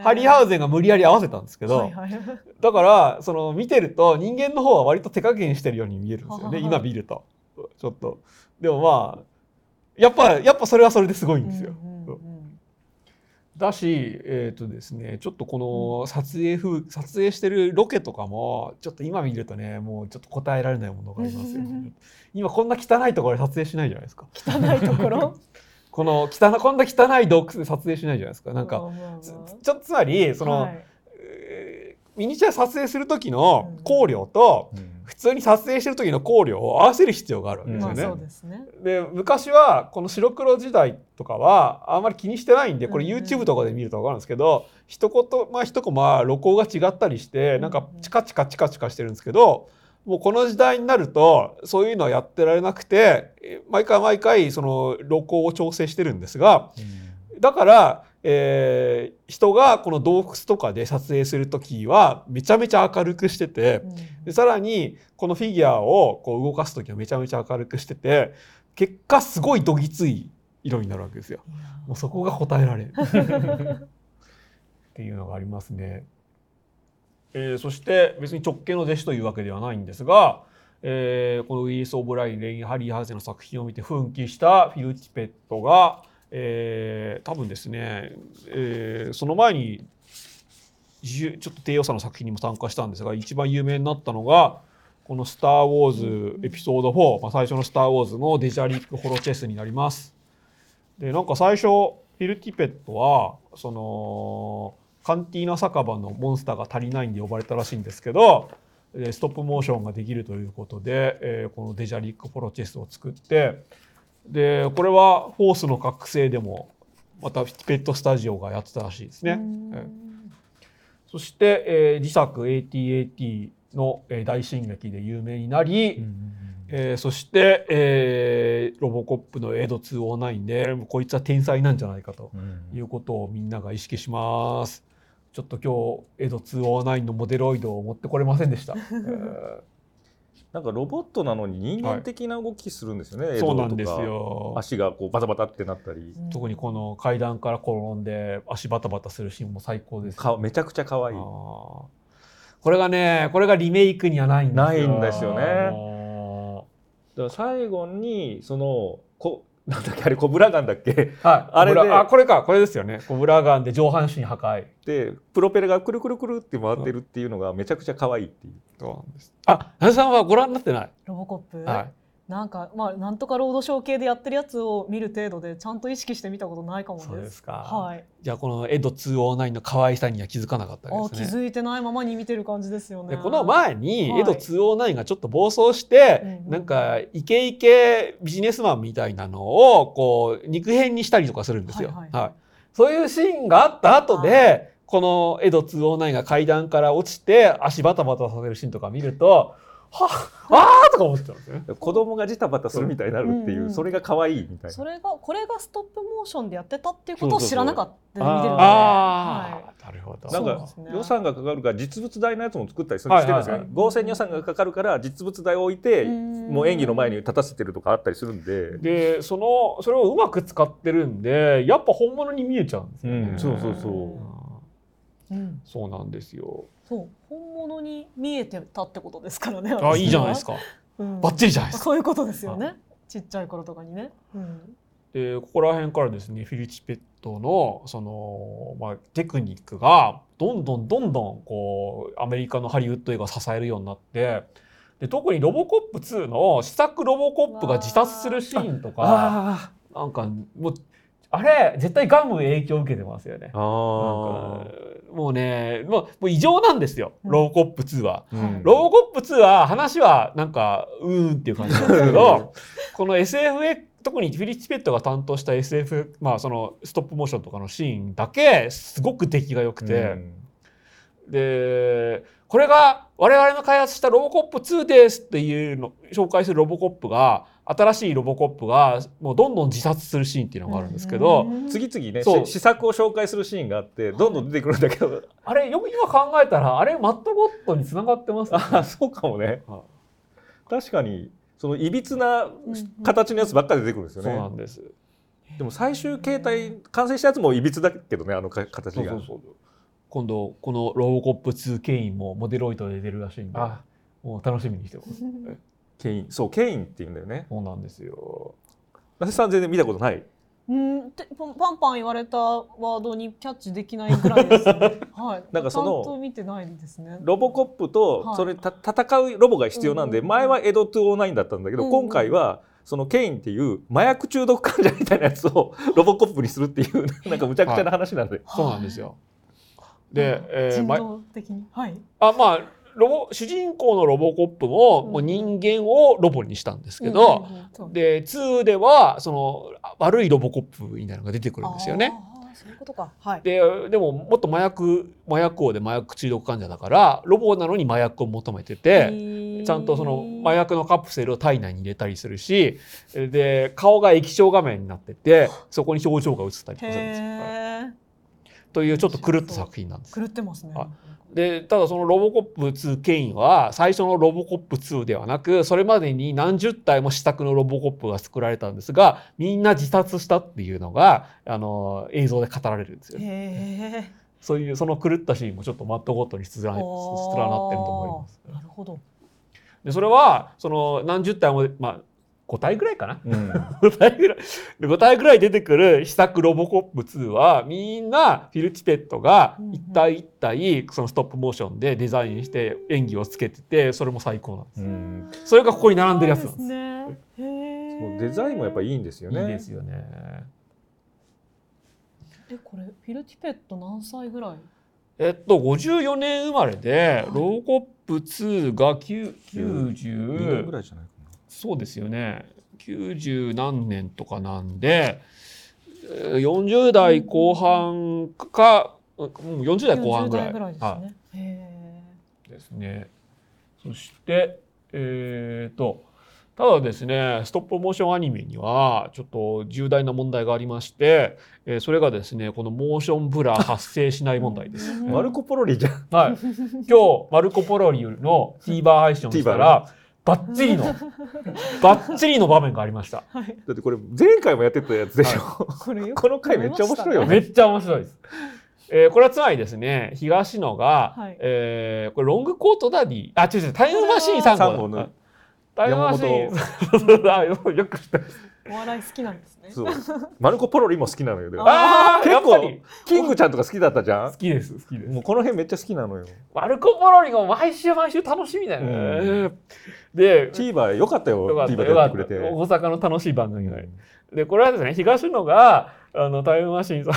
ハリーハウゼンが無理やり合わせたんですけど、はいはい、だからその見てると人間の方は割と手加減してるように見えるんですよね、はいはい、今見るとちょっと。でもまあやっぱやっぱそれはそれですごいんですよ。うんうん、だし、えーとですね、ちょっとこの撮影風、うん、撮影してるロケとかもちょっと今見るとね、もうちょっと答えられないものがありますよね。今こんな汚いところで撮影しないじゃないですか。汚いところこの汚こんな汚い洞窟で撮影しないじゃないですか。なんか、まあまあまあ、つ, ちょつまりその、はい、ミニチュア撮影する時の考慮と、うん、普通に撮影してる時の考慮を合わせる必要があるわけですよね。うんまあ、そうですね。で昔はこの白黒時代とかはあんまり気にしてないんで、これ YouTube とかで見ると分かるんですけど、うんうん、一言まあ一コマ露光が違ったりしてなんかチカチカチカチカしてるんですけど、もうこの時代になるとそういうのはやってられなくて、毎回毎回その露光を調整してるんですが、うん、だから、えー、人がこの洞窟とかで撮影するときはめちゃめちゃ明るくしてて、うん、でさらにこのフィギュアをこう動かすときはめちゃめちゃ明るくしてて、結果すごいどぎつい色になるわけですよ。もうそこが答えられるっていうのがありますね。えー、そして別に直系の弟子というわけではないんですが、えー、このウィリス・オブライン、レイン・ハリー博士の作品を見て奮起したフィル・ティペットが、えー、多分ですね、えー、その前にちょっと低予算の作品にも参加したんですが、一番有名になったのがこの「スター・ウォーズ」エピソードフォー、まあ、最初の「スター・ウォーズ」のデジャリック・ホロチェスになります。でなんか最初フィル・ティペットはそのカンティーナ酒場のモンスターが足りないんで呼ばれたらしいんですけど、ストップモーションができるということで、えー、このデジャリック・ホロチェスを作って、でこれはフォースの覚醒でもまたティペットスタジオがやってたらしいですね。うんそして、えー、次作 エーティーエーティー の大進撃で有名になり、えー、そして、えー、ロボコップのエイドにひゃくきゅうでこいつは天才なんじゃないかということをみんなが意識します。ちょっと今日エイドにひゃくきゅうのモデロイドを持ってこれませんでした。えー、なんかロボットなのに人間的な動きするんですよね。はい、エイドとかそうなんですよ。足がこうバタバタってなったり、うん、特にこの階段から転んで足バタバタするシーンも最高です。かめちゃくちゃ可愛い。これがね、これがリメイクにはないんですよ。ないんですよね。だから最後にそのこなんだっけあれコブラガンだっけ、はい、あれであこれかこれですよね。コブラガンで上半身破壊でプロペラがくるくるくるって回ってるっていうのがめちゃくちゃ可愛いっていうと、うん、あ矢さんはご覧になってないロボコップ、はい、なんかまあなんとかロードショー系でやってるやつを見る程度でちゃんと意識して見たことないかもです。そうですか、はい、じゃあこのエドにひゃくきゅうの可愛さには気づかなかったわけですね。あ気づいてないままに見てる感じですよね。でこの前にエドにひゃくきゅうがちょっと暴走して、はい、なんかイケイケビジネスマンみたいなのをこう肉片にしたりとかするんですよ。はいはいはい、そういうシーンがあった後で、はい、このエドにひゃくきゅうが階段から落ちて足バタバタさせるシーンとか見るとはあーとか思ってたんですね。子供がジタバタするみたいになるっていう、うんうん、それが可愛いみたいな。それがこれがストップモーションでやってたっていうことを知らなかったので見てるので、はい、なるほど。なんか、ね、予算がかかるから実物大のやつも作ったりしてるんですけど、はいはいはい、合成に予算がかかるから実物大を置いて、うん、もう演技の前に立たせてるとかあったりするんで、でそのそれをうまく使ってるんでやっぱ本物に見えちゃうんですよね。うん、そうそうそう、うん、そうなんですよ。そう本物に見えてたってことですからね。あいいじゃないですか、うん、バッチリじゃないですか。そういうことですよね。ちっちゃい頃とかにね、うん、でここら辺からですねフィル・ティペットのその、まあ、テクニックがどんどんどんどんこうアメリカのハリウッド映画を支えるようになって、で特にロボコップツーの試作ロボコップが自殺するシーンとかなんかもうあれ絶対ガム影響受けてますよね。あなんかもうねもう異常なんですよロボコップツーは、うん、ロボコップツーは話はなんかうーんっていう感じなんですけどこの エスエフ 特にフィリッチ・ペットが担当した エスエフ、まあ、そのストップモーションとかのシーンだけすごく出来が良くて、うん、でこれが我々の開発したロボコップツーですっていうの紹介するロボコップが新しいロボコップがもうどんどん自殺するシーンっていうのがあるんですけど、次々ね試作を紹介するシーンがあってどんどん出てくるんだけど、あれよく今考えたらあれマットゴットに繋がってますね。あそうかもね、はあ、確かにそのいびつな形のやつばっかり出てくるんですよね。そうなんです。でも最終形態完成したやつもいびつだけどね、あの形が。そうそうそう。今度このロボコップツーケインもモデロイドで出るらしいんで、あもう楽しみにしてますケイン、そうケインっていうんだよね。そうなんですよ。なせさん全然見たことない。うん、パンパン言われたワードにキャッチできないぐらいです、ね。はい。なんかそのちゃんと見てないんですね。ロボコップとそれ、はい、戦うロボが必要なんで、うん、前はエドにひゃくきゅうだったんだけど、うん、今回はそのケインっていう麻薬中毒患者みたいなやつをロボコップにするっていうなんかむちゃくちゃな話なんで。はい、そうなんですよ。で、えー、人道的に、はい。あまあ。ロボ主人公のロボコップももう人間をロボにしたんですけど、うんうん、でツーではその悪いロボコップみたいなのが出てくるんですよね。そういうことか、はい、で, でももっと麻薬麻薬王で麻薬中毒患者だからロボなのに麻薬を求めてて、ちゃんとその麻薬のカプセルを体内に入れたりするし、で顔が液晶画面になっててそこに表情が映ったりとかするんですよ、はい、というちょっと狂った作品なんです。狂ってますね。でただそのロボコップツーケインは最初のロボコップツーではなく、それまでに何十体も試作のロボコップが作られたんですが、みんな自殺したっていうのがあの映像で語られるんですよ。へー、そういうその狂ったシーンもちょっとマッドゴッドにつらなってると思います。なるほど。でそれはその何十体も、まあご体ぐらいかな、うん、ご体ぐらいご体ぐらい出てくる試作ロボコップツーはみんなフィル・ティペットが一体一体そのストップモーションでデザインして演技をつけてて、それも最高なんです、うん、それがここに並んでるやつなんです。そうですね。へえ。デザインもやっぱりいいんですよね。いいですよね。え、これフィル・ティペット何歳ぐらい？えっとごじゅうよねん生まれで、はい、ロボコップツーがきゅうじゅうにねんぐらいじゃないか。そうですよね、きゅうじゅうなんねんとかなんでよんじゅう代後半か、うん、よんじゅう代後半ぐらい、よんじゅう代ぐらいですね。はい、ですね。そして、えー、とただですね、ストップモーションアニメにはちょっと重大な問題がありまして、それがですね、このモーションブラ発生しない問題です。マルコポロリじゃん、はい、今日マルコポロリの TVer 配信をしたらバッチリのバッチリの場面がありました、はい、だってこれ前回もやってたやつでしょ、はい、これこの回めっちゃ面白いよね。めっちゃ面白いです、えー、これはつまりですね、東野が、はい、えー、これロングコートダディ、あ、違う違う、タイムマシーンさんごうのタイムマシーンよく知ってます。お笑い好きなんですね。そうマルコポロリも好きなのよ。ああ、結構キングちゃんとか好きだったじゃん。好きです、好きです。もうこの辺めっちゃ好きなのよ。マルコポロリも毎週毎週楽しみだよね、うん、で TVer よかったよ。 TVer やってくれて大阪の楽しい番組がある、うん、でこれはですね、東野があのタイムマシンさ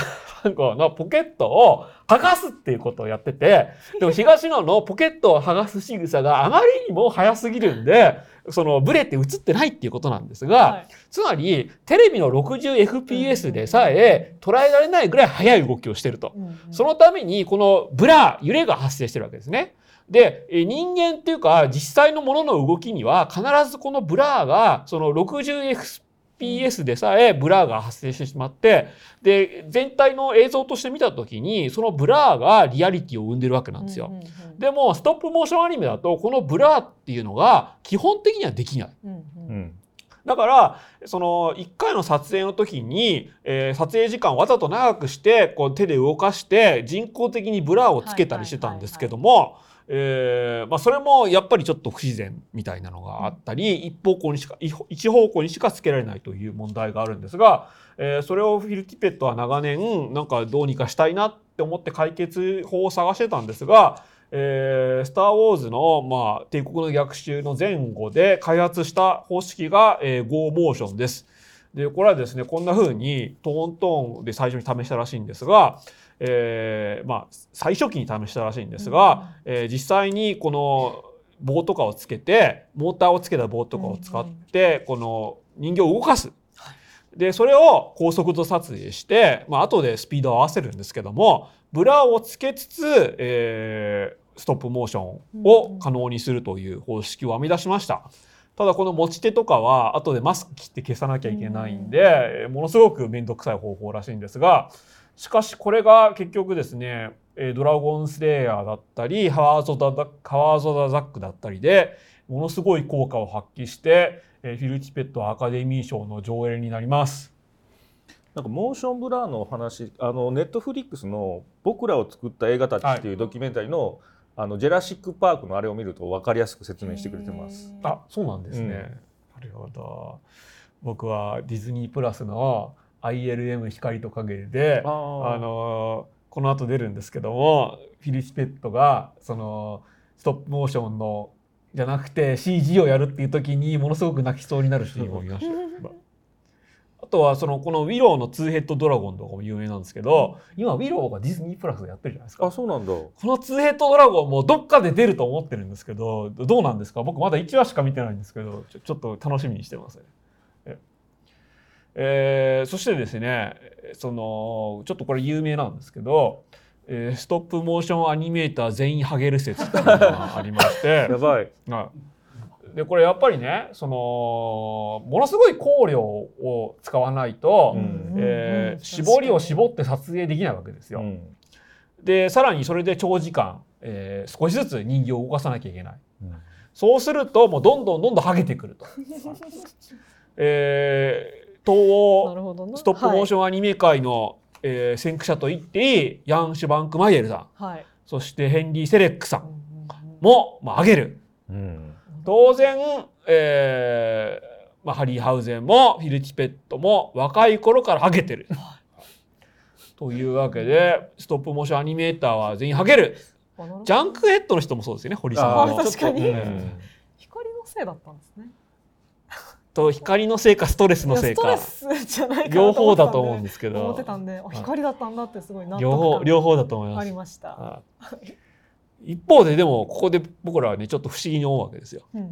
んごうのポケットを剥がすっていうことをやってて、でも東野のポケットを剥がす仕草があまりにも早すぎるんでそのブレて映ってないっていうことなんですが、はい、つまりテレビの ろくじゅうエフピーエス でさえ捉えられないぐらい速い動きをしてると、うんうん、そのためにこのブラ揺れが発生してるわけですね。で人間っていうか実際のものの動きには必ずこのブラがその ろくじゅうエフピーエス でさえブラが発生してしまって、で全体の映像として見た時にそのブラがリアリティを生んでるわけなんですよ、うんうんうん、でもストップモーションアニメだとこのブラっていうのが基本的にはできない、うんうん、だからそのいっかいの撮影の時に、えー、撮影時間をわざと長くしてこう手で動かして人工的にブラをつけたりしてたんですけども、はいはいはいはい、えーまあ、それもやっぱりちょっと不自然みたいなのがあったり、一方向にしか一方向にしかつけられないという問題があるんですが、えー、それをフィル・ティペットは長年なんかどうにかしたいなって思って解決法を探してたんですが、えー、スター・ウォーズの、まあ、帝国の逆襲の前後で開発した方式が、えー、ゴーモーションです。でこれはですね、こんな風にトントンで最初に試したらしいんですが、えーまあ、最初期に試したらしいんですが、うん、えー、実際にこの棒とかをつけて、モーターをつけた棒とかを使ってこの人形を動かす、うん、でそれを高速度撮影して、まあ後でスピードを合わせるんですけども、ブラをつけつつ、えー、ストップモーションを可能にするという方式を編み出しました、うん、ただこの持ち手とかは後でマスク切って消さなきゃいけないんで、うん、ものすごく面倒くさい方法らしいんですが、しかしこれが結局ですね、ドラゴンスレイヤーだったりハワード・ザ・ザックだったりでものすごい効果を発揮して、フィル・ティペットアカデミー賞の上映になります。なんかモーションブラーの話、あのネットフリックスの僕らを作った映画たちっていうドキュメンタリー の,、はい、あのジェラシック・パークのあれを見ると分かりやすく説明してくれてます。あ、そうなんですね、うん、なるほど。僕はディズニープラスのアイエルエム 光と影で、あ、あのー、この後出るんですけども、フィル・ティペットがそのストップモーションのじゃなくて シージー をやるっていう時にものすごく泣きそうになるシーンを見ましたあとはそのこのウィローのツーヘッドドラゴンとかも有名なんですけど、今ウィローがディズニープラスでやってるじゃないですか。あ、そうなんだ。このツーヘッドドラゴンもどっかで出ると思ってるんですけど、どうなんですか。僕まだいちわしか見てないんですけど、ちょ、ちょっと楽しみにしてますね。えー、そしてですね、そのちょっとこれ有名なんですけど、えー、ストップモーションアニメーター全員ハゲる説っていうのがありましてやばい、はい。でこれやっぱりね、そのものすごい光量を使わないと、うん、えー、絞りを絞って撮影できないわけですよ、うん、でさらにそれで長時間、えー、少しずつ人形を動かさなきゃいけない、うん、そうするともうどんどんどんどんハゲてくると、えー東欧ストップモーションアニメ界の、はい、えー、先駆者と言っていいヤン・シュバンクマイエルさん、はい、そしてヘンリー・セレックさんも、まあ、挙げる、うん、当然、えーまあ、ハリー・ハウゼンもフィル・ティペットも若い頃から挙げてるというわけで、ストップモーションアニメーターは全員挙げる。ジャンクヘッドの人もそうですよね、堀さんは。確かに、うん、光のせいだったんですね。と光のせいかストレスのせいか、両方だと思うんですけど、思ってたんで、光だったんだってすごい納得感、両方両方だと思います。ありました。ああ一方ででもここで僕らはねちょっと不思議に思うわけですよ。うんう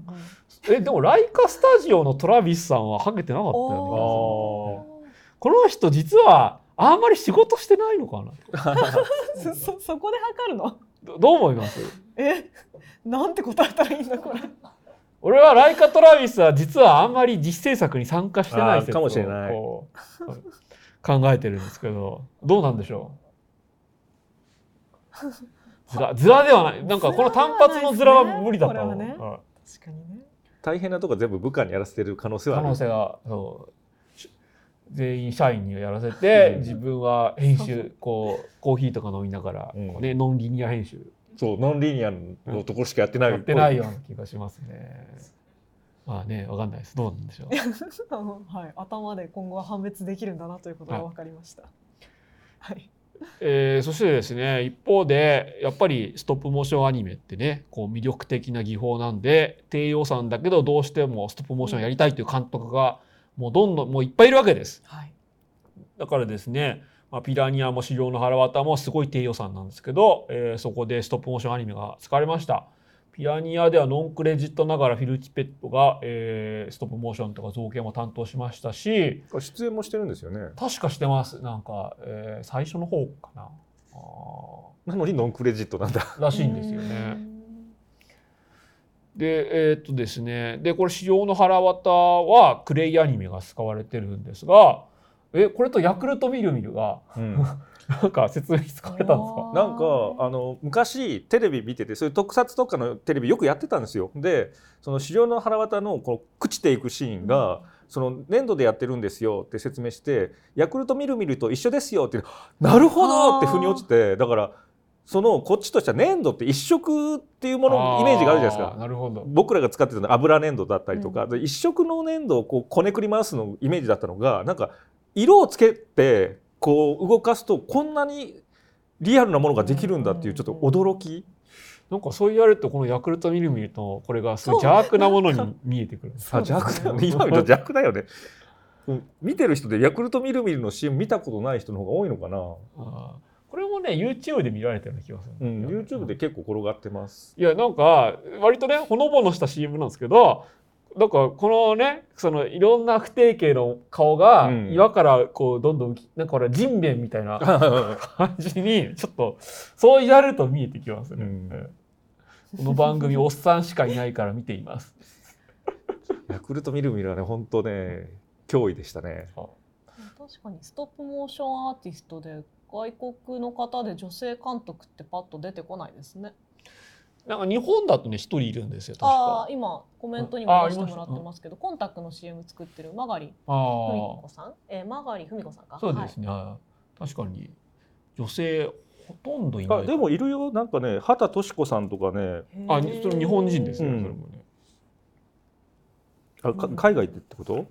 ん、えでもライカスタジオのトラビスさんはハゲてなかったよね。この人実はあんまり仕事してないのかな。そ, そこで測るの？ ど, どう思います？えなんて答えたらいいんだこれ。俺はライカ・トラビスは実はあんまり実制作に参加してない説をこう考えてるんですけど、どうなんでしょう。ずら、ずらではない。なんかこの単発のずらは無理だったの、ね、はい。確かにね、大変なとこ全部部下にやらせてる可能性はある。可能性がそう、全員社員にやらせて、うん、自分は編集こうコーヒーとか飲みながら、うんね、ノンリニア編集、そうノンリニアのところしかやってない、うん、やってないような気がしますね。まあね、わかんないです、どうなんでしょうはい、頭で今後は判別できるんだなということが分かりました、はい。えー、そしてですね、一方でやっぱりストップモーションアニメってね、こう魅力的な技法なんで、低予算だけどどうしてもストップモーションやりたいという監督がもうどんどんもういっぱいいるわけです、はい。だからですね、まあ、ピラニアも死霊のはらわたもすごい低予算なんですけど、えー、そこでストップモーションアニメが使われました。ピラニアではノンクレジットながらフィル・ティペットが、えー、ストップモーションとか造形も担当しましたし、出演もしてるんですよね。確かしてます。なんか、えー、最初の方かな。あなのにノンクレジットなんだらしいんですよね。でえー、っとですねでこれ死霊のはらわたはクレイアニメが使われてるんですが、えこれとヤクルトみるみるが、うん、なんか説明使われたんですか。なんかあの昔テレビ見てて、そういう特撮とかのテレビよくやってたんですよ。でその死霊のはらわたのこの朽ちていくシーンが、うん、その粘土でやってるんですよって説明して、ヤクルトみるみると一緒ですよって、なるほどって腑に落ちて、だからそのこっちとしては粘土って一色っていうもののイメージがあるじゃないですか。なるほど。僕らが使ってたのは油粘土だったりとか、うん、一色の粘土をこうこねくり回すのイメージだったのが、なんか色をつけてこう動かすとこんなにリアルなものができるんだっていうちょっと驚き、うんうんうん、なんかそう言われるとこのヤクルトみるみるとこれがすごい邪悪なものに見えてくるあ邪悪だよね今見ると邪悪だよね見てる人でヤクルトみるみるの シーエム 見たことない人の方が多いのかな。あこれもね YouTube で見られてる気がする、ね、うん、YouTube で結構転がってます。いやなんか割とねほのぼのした シーエム なんですけど、なんかこのね、そのいろんな不定形の顔が岩からこうどんどんなんかこれ人面みたいな感じにちょっとそうやると見えてきますね、うん、この番組おっさんしかいないから見ていますヤクルトみるみるはね本当ね脅威でしたね。確かにストップモーションアーティストで外国の方で女性監督ってパッと出てこないですね。なんか日本だとね一人いるんですよ確か。あ今コメントにも出してもらってますけど、うん、コンタクトの シーエム 作ってる曲がりふみこさん、えー、曲がりふみこさんか。そうですね、はい、確かに女性ほとんどいない。あでもいるよ、なんかね畑俊子さんとかね。あそれ日本人ですね、うん、それもね。あか海外ってこと、うん、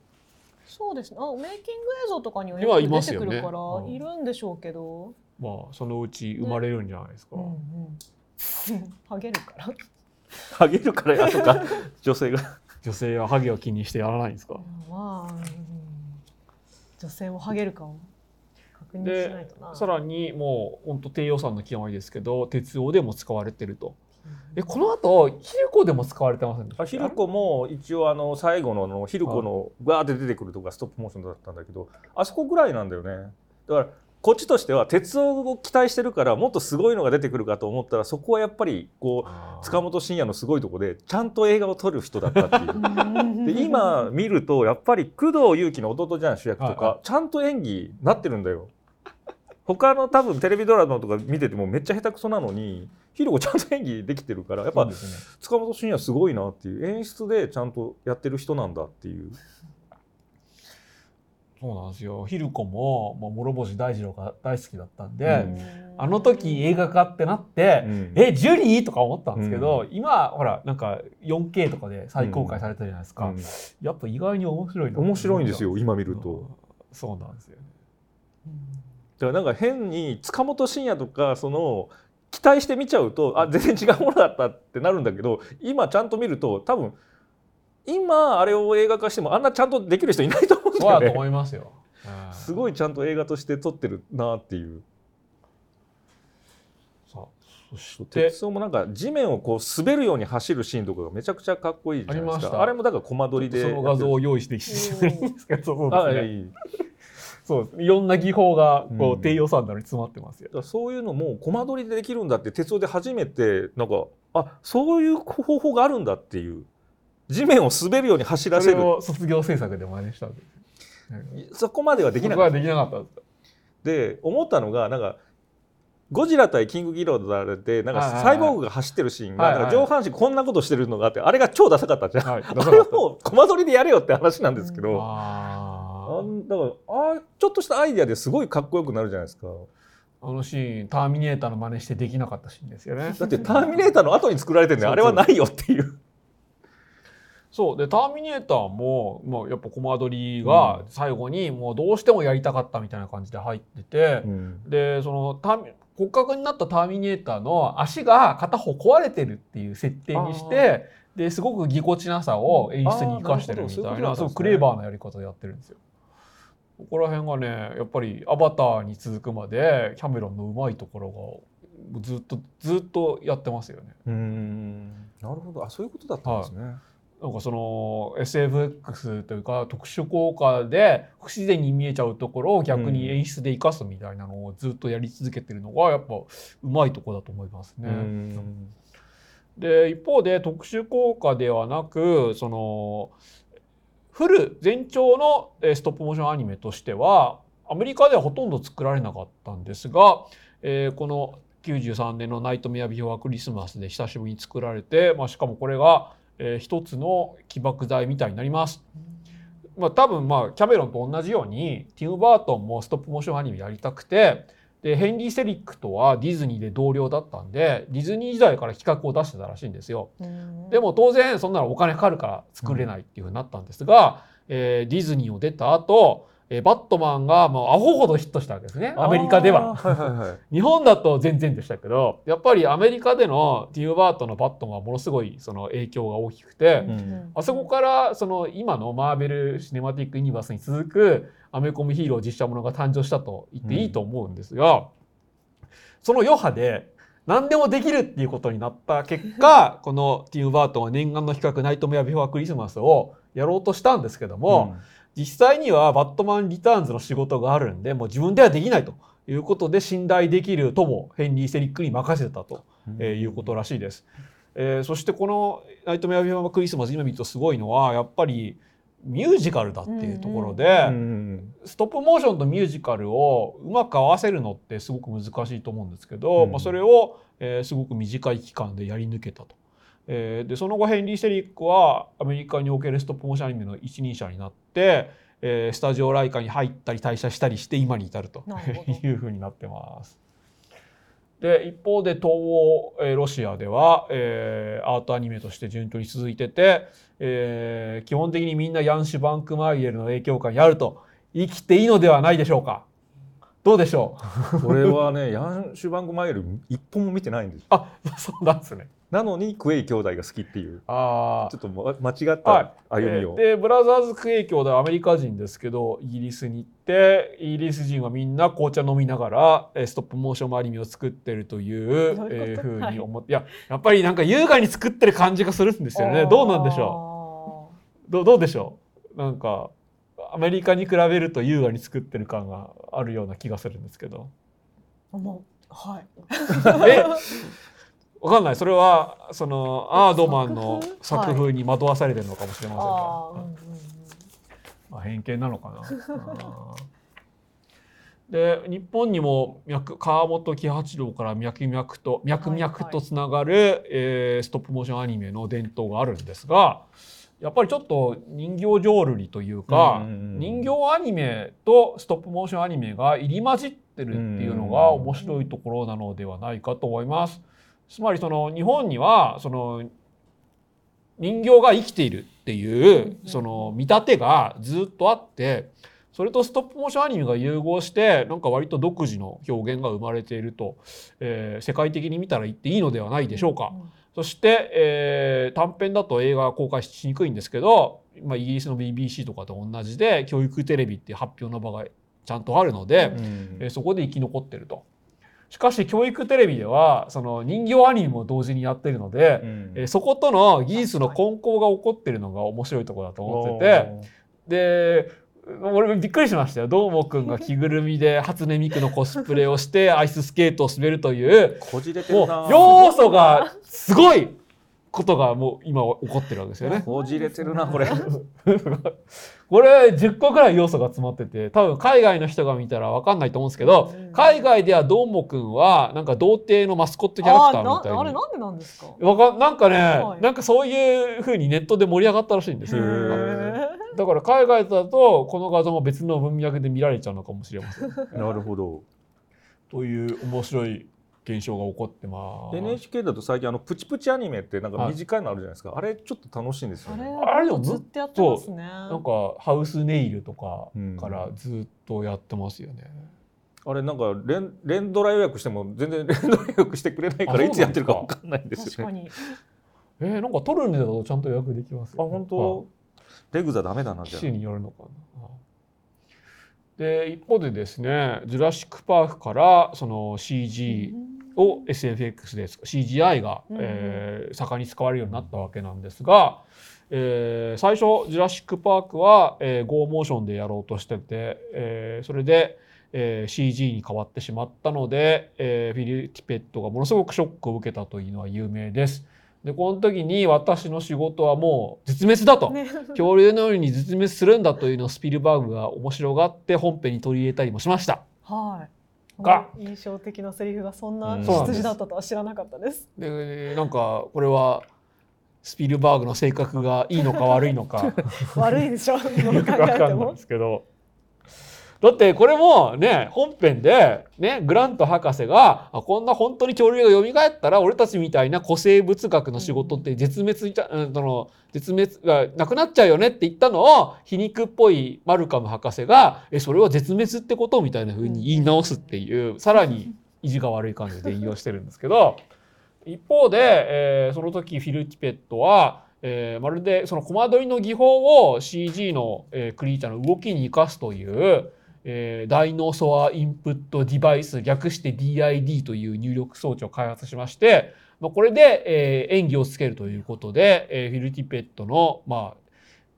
そうですね。あメイキング映像とかにはよく出てくるからいるんでしょうけど、まあそのうち生まれるんじゃないですか、ね、うんうんハゲるからハゲるからやとか女性が女性はハゲを気にしてやらないんですか。まあ、うん、女性をはげるかを確認しないとな。さらにもう本当低予算の極まりですけど、鉄道でも使われてると。えこの後ヒルコでも使われてませんでした？ヒルコも一応あの最後 の, のヒルコのガーって出てくるとこがストップモーションだったんだけど、あそこぐらいなんだよね。だからこっちとしては鉄道を期待してるからもっとすごいのが出てくるかと思ったら、そこはやっぱりこう塚本晋也のすごいとこでちゃんと映画を撮る人だったっていうで今見るとやっぱり工藤祐樹の弟じゃん主役とかちゃんと演技なってるんだよ。他の多分テレビドラマとか見ててもめっちゃ下手くそなのにヒルコちゃんと演技できてるから、やっぱ塚本晋也すごいなっていう、演出でちゃんとやってる人なんだっていう。そうなんですよ。ヒルコも諸星大二郎が大好きだったんで、うん、あの時映画化ってなって、うん、えジュリーとか思ったんですけど、うん、今ほらなんか よんケー とかで再公開されたじゃないですか、うんうん、やっぱ意外に面白いな。面白いんですよ今見ると。そうなんですよね、うんだからなんか変に塚本晋也とかその期待して見ちゃうと、あ全然違うものだったってなるんだけど、今ちゃんと見ると多分今あれを映画化してもあんなちゃんとできる人いないと思うんですよね。そうだと思いますよ。すごいちゃんと映画として撮ってるなっていう。さあそして鉄道もなんか地面をこう滑るように走るシーンとかがめちゃくちゃかっこいいじゃないですか。あれもだからコマ撮りで。その画像を用意してきてるんですけど。そうですね。そういろんな技法がこう低予算なのに詰まってますよ、うん、だそういうのもコマ撮りでできるんだって鉄道で初めてなんかあそういう方法があるんだっていう、地面を滑るように走らせる。それを卒業制作で真似したんです。そこまではできなかった。そこまでできなかったで思ったのがなんかゴジラ対キングギドラでなんかサイボーグが走ってるシーンがなんか上半身こんなことしてるのがあって、あれが超ダサかったじゃん、はい、あれをもうコマ撮りでやれよって話なんですけど、うん、ああだからあちょっとしたアイデアですごいかっこよくなるじゃないですか。あのシーンターミネーターの真似してできなかったシーンですよね。だってターミネーターの後に作られてるんであれはないよっていう。そうでターミネーターも、まあ、やっぱコマ撮りが最後にもうどうしてもやりたかったみたいな感じで入ってて、うん、でそのターミ骨格になったターミネーターの足が片方壊れてるっていう設定にしてですごくぎこちなさを演出に生かしてるみたい な, な, ういうなすごくクレーバーなやり方でやってるんですよ。ここら辺がねやっぱりアバターに続くまでキャメロンのうまいところがずっとずっとやってますよね。うーんなるほど。あそういうことだったんですね、はい、なんかその エスエフエックス というか特殊効果で不自然に見えちゃうところを逆に演出で生かすみたいなのをずっとやり続けてるのがやっぱうまいとこだと思いますね。うん。で一方で特殊効果ではなくそのフル全長のストップモーションアニメとしてはアメリカではほとんど作られなかったんですが、えー、このきゅうじゅうさんねんのナイトメアビフォアクリスマスで久しぶりに作られて、まあ、しかもこれが、えー、一つの起爆剤みたいになります、まあ、多分まあキャメロンと同じようにティム・バートンもストップモーションアニメやりたくて、でヘンリー・セリックとはディズニーで同僚だったんでディズニー時代から企画を出してたらしいんですよ。でも当然そんなのお金かかるから作れないっていう風になったんですが、うんえー、ディズニーを出た後、えー、バットマンがもうアホほどヒットしたわけですねアメリカでは、はいはいはい、日本だと全然でしたけどやっぱりアメリカでのティム・バートンのバットマンはものすごいその影響が大きくて、うん、あそこからその今のマーベル・シネマティック・ユニバースに続くアメコミヒーロー実写ものが誕生したと言っていいと思うんですが、うん、その余波で何でもできるっていうことになった結果このティム・バートンは念願の企画ナイトメアビフォアクリスマスをやろうとしたんですけども、うん、実際にはバットマンリターンズの仕事があるんでもう自分ではできないということで信頼できる友ヘンリー・セリックに任せたということらしいです、うんえー、そしてこのナイトメアビフォアクリスマス今見るとすごいのはやっぱりミュージカルだっていうところで、うんうん、ストップモーションとミュージカルをうまく合わせるのってすごく難しいと思うんですけど、うんまあ、それを、えー、すごく短い期間でやり抜けたと、えー、でその後ヘンリー・セリックはアメリカにおけるストップモーションアニメの一人者になって、えー、スタジオライカに入ったり退社したりして今に至るというふうになってます。で一方で東欧、えー、ロシアでは、えー、アートアニメとして順調に続いてて、えー、基本的にみんなヤンシュ・バンクマイエルの影響下にあると生きていいのではないでしょうか。どうでしょう。これはねヤンシュ・バンクマイエル一本も見てないんです。あ、そうなんですね。なのにクエイ兄弟が好きっていう、あ、ちょっと間違った歩みを、はい、でブラザーズクエイ兄弟はアメリカ人ですけどイギリスに行って、イギリス人はみんな紅茶飲みながらストップモーションアニメを作ってるというふうに思って、はい、いや、やっぱりなんか優雅に作ってる感じがするんですよね。どうなんでしょう、 ど, どうでしょうなんかアメリカに比べると優雅に作ってる感があるような気がするんですけど、もう、はいえわかんない、それはそのアードマンの作風に惑わされてるのかもしれませんね、はい、あ、うん、あ、偏見なのかなあ。で日本にも脈川本喜八郎から脈々と脈々とつながる、はいはい、えー、ストップモーションアニメの伝統があるんですが、やっぱりちょっと人形浄瑠璃というか、うんうんうん、人形アニメとストップモーションアニメが入り混じってるっていうのが面白いところなのではないかと思います。つまりその日本にはその人形が生きているっていうその見立てがずっとあって、それとストップモーションアニメが融合してなんか割と独自の表現が生まれていると、えー、世界的に見たら言っていいのではないでしょうか。そして、えー、短編だと映画は公開しにくいんですけど、まあ、イギリスの ビービーシー とかと同じで教育テレビっていう発表の場がちゃんとあるので、うん、えー、そこで生き残ってると。しかし教育テレビではその人形アニメも同時にやってるので、うん、えそことの技術の混交が起こってるのが面白いところだと思ってて、で俺びっくりしましたよ。どーもくんが着ぐるみで初音ミクのコスプレをしてアイススケートを滑るというこじれてるな、もう要素がすごいことがもう今起こってるわけですよね。こじれてるなこれこれじゅっこくらい要素が詰まってて、多分海外の人が見たら分かんないと思うんですけど、海外ではどーもくんはなんか童貞のマスコットキャラクターみたいに あ, なあれなんでなんですか、わかなんかね、はい、なんかそういう風にネットで盛り上がったらしいんですよ。だから海外だとこの画像も別の文脈で見られちゃうのかもしれませんなるほど、という面白い現象が起こってます。 エヌエイチケー だと最近あのプチプチアニメってなんか短いのあるじゃないですか、はい、あれちょっと楽しいんですよね。あれでもずっとやってますね。なんかハウスネイルとかからずっとやってますよね、うん、あれなんか連、連ドラ予約しても全然連ドラ予約してくれないからいつやってるか分かんないんですよね。確かに、えー、なんかトルネだとちゃんと予約できますよ、ね、あ本当、はい、レグザダメだな、じゃあ機種によるのかな。で一方でですね、ジュラシックパークからその シージー を エスエフエックス です シージーアイ が、うん、えー、盛んに使われるようになったわけなんですが、えー、最初ジュラシックパークは、えー、ゴーモーションでやろうとしてて、えー、それで、えー、シージー に変わってしまったので、えー、フィル・ティペットがものすごくショックを受けたというのは有名です。でこの時に私の仕事はもう絶滅だと、ね、恐竜のように絶滅するんだというのをスピルバーグが面白がって本編に取り入れたりもしました、はい、が印象的なセリフがそんな羊だったとは知らなかったです。でなんかこれはスピルバーグの性格がいいのか悪いのか悪いでしょ、分かんないですけど、だってこれもね本編でねグラント博士がこんな本当に恐竜が蘇ったら俺たちみたいな古生物学の仕事って絶滅の絶滅がなくなっちゃうよねって言ったのを皮肉っぽいマルカム博士がえそれは絶滅ってことみたいな風に言い直すっていうさらに意地が悪い感じで引用してるんですけど一方でえその時フィル・ティペットはえー、まるでそのコマ撮りの技法を シージー のえクリーチャーの動きに生かすというえー、ダイノソアインプットデバイス略して ディーアイディー という入力装置を開発しまして、まあ、これで、えー、演技をつけるということで、えー、フィル・ティペットの、まあ、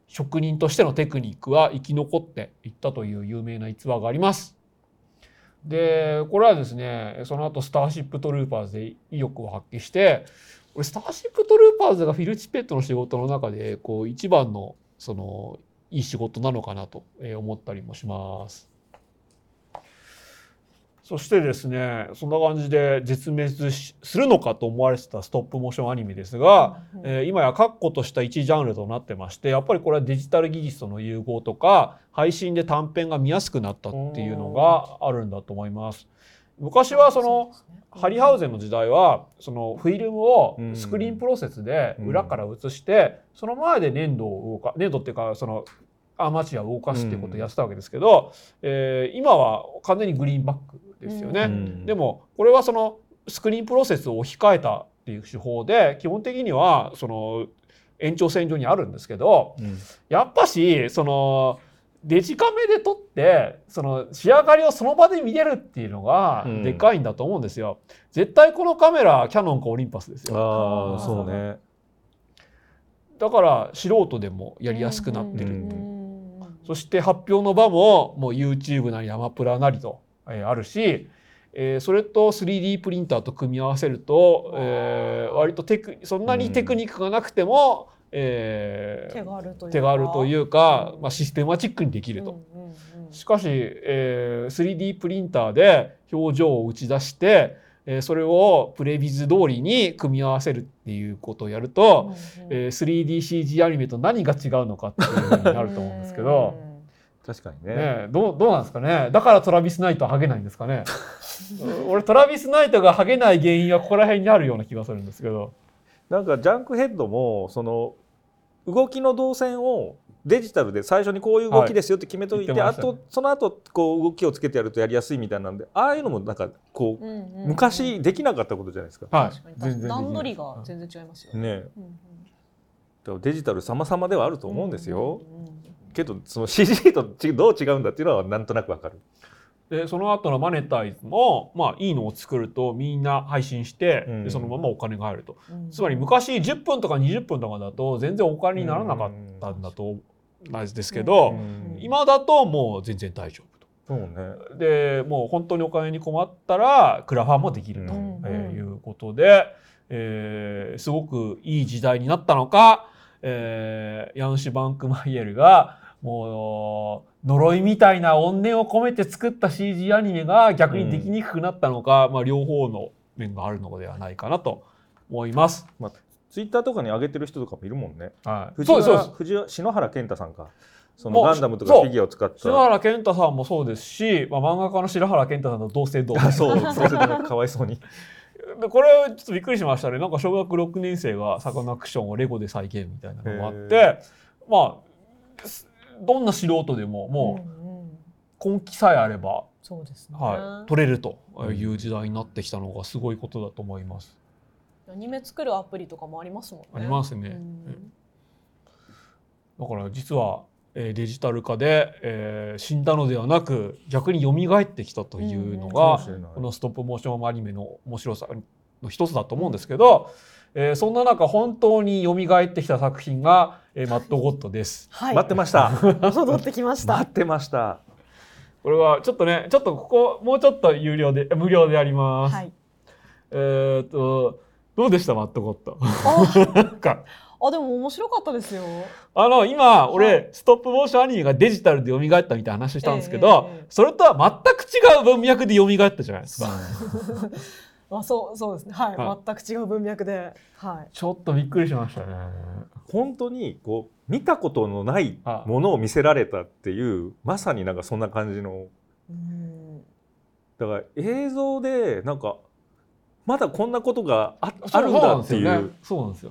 職人としてのテクニックは生き残っていったという有名な逸話があります。でこれはですねその後スターシップトルーパーズで意欲を発揮してこれスターシップトルーパーズがフィル・ティペットの仕事の中でこう一番のそのいい仕事なのかなと思ったりもします。そしてですねそんな感じで絶滅するのかと思われてたストップモーションアニメですが、うん、えー、今や確固とした一ジャンルとなってまして、やっぱりこれはデジタル技術との融合とか配信で短編が見やすくなったっていうのがあるんだと思います。昔はそのハリハウゼンの時代はそのフィルムをスクリーンプロセスで裏から映してその前で粘土を動か粘土っていうかそのアマチュアを動かすっていうことをやってたわけですけど、え今は完全にグリーンバックですよね。でもこれはそのスクリーンプロセスを置き換えたっていう手法で基本的にはその延長線上にあるんですけど、うん、やっぱしそのデジカメで撮ってその仕上がりをその場で見れるっていうのがでかいんだと思うんですよ、うん、絶対このカメラキャノンかオリンパスですよ。ああそうね。だから素人でもやりやすくなってる、うんうん、そして発表の場ももう YouTube なりアマプラなりと、えー、あるし、えー、それと スリーディー プリンターと組み合わせると、えー、割とテクそんなにテクニックがなくても、うんえー、手軽というか、手軽というか、まあ、システマチックにできると、うんうんうん、しかし、えー、スリーディー プリンターで表情を打ち出して、えー、それをプレビズ通りに組み合わせるっていうことをやると、うんうんえー、スリーディーシージー アニメと何が違うのかっていうふうになると思うんですけど確かに ね, ねどう、どうなんですかね。だからトラビス・ナイトはハゲないんですかね俺トラビス・ナイトがハゲない原因はここら辺にあるような気がするんですけど、なんかジャンクヘッドもその動きの動線をデジタルで最初にこういう動きですよって決めといて、はいね、あとその後こう動きをつけてやるとやりやすいみたいなんで、ああいうのもなんかこう、うんうんうん、昔できなかったことじゃないですか。はい、確かに全然段取りが全然違いますよね。ねうんうん、デジタル様々ではあると思うんですよ、うんうんうん、けどその シージー とどう違うんだっていうのはなんとなくわかる。でその後のマネタイズも、まあ、いいのを作るとみんな配信して、うん、でそのままお金が入ると、うん、つまり昔じゅっぷんとかにじゅっぷんとかだと全然お金にならなかったんだと思うんですけど、うんうん、今だともう全然大丈夫と。そうね、でもう本当にお金に困ったらクラファンもできるということで、うんうんえー、すごくいい時代になったのか、えー、ヤンシュ・バンクマイエルがもう呪いみたいな怨念を込めて作った シージー アニメが逆にできにくくなったのか、うんまあ、両方の面があるのではないかなと思います。まあ、ツイッターとかに上げてる人とかもいるもんね。はい、藤原、そうです、そうです。篠原健太さんか。そのガンダムとかフィギュアを使った篠原健太さんもそうですし、まあ、漫画家の篠原健太さんと同姓同名。そう、同姓同名かわいそうに。でこれちょっとびっくりしましたね。なんか小学ろくねん生がサカナクションをレゴで再現みたいなのもあって、まあ。どんな素人でももう根気さえあれば、そうですね、はい、取れるという時代になってきたのがすごいことだと思います。アニメ作るアプリとかもありますもんね。ありますね。うん、だから実はデジタル化で、えー、死んだのではなく逆に蘇ってきたというのが、うん、このストップモーションアニメの面白さの一つだと思うんですけど、えー、そんな中本当に蘇ってきた作品が、えー、マッドゴッドです、はい、待ってました戻ってきました待ってました。これはちょっとねちょっとここもうちょっと有料で無料でやります、はい、えー、っとどうでしたマッドゴッドああでも面白かったですよ。あの今俺、はい、ストップモーションアニメがデジタルで蘇ったみたいな話したんですけど、えーえー、それとは全く違う文脈で蘇ったじゃないですかまあ、そう、そうですね、はいはい、全く違う文脈で、はい、ちょっとびっくりしましたね。本当にこう見たことのないものを見せられたっていう、まさになんかそんな感じの、うん、だから映像でなんかまだこんなことが あ, あるんだっていう。そうなんですよ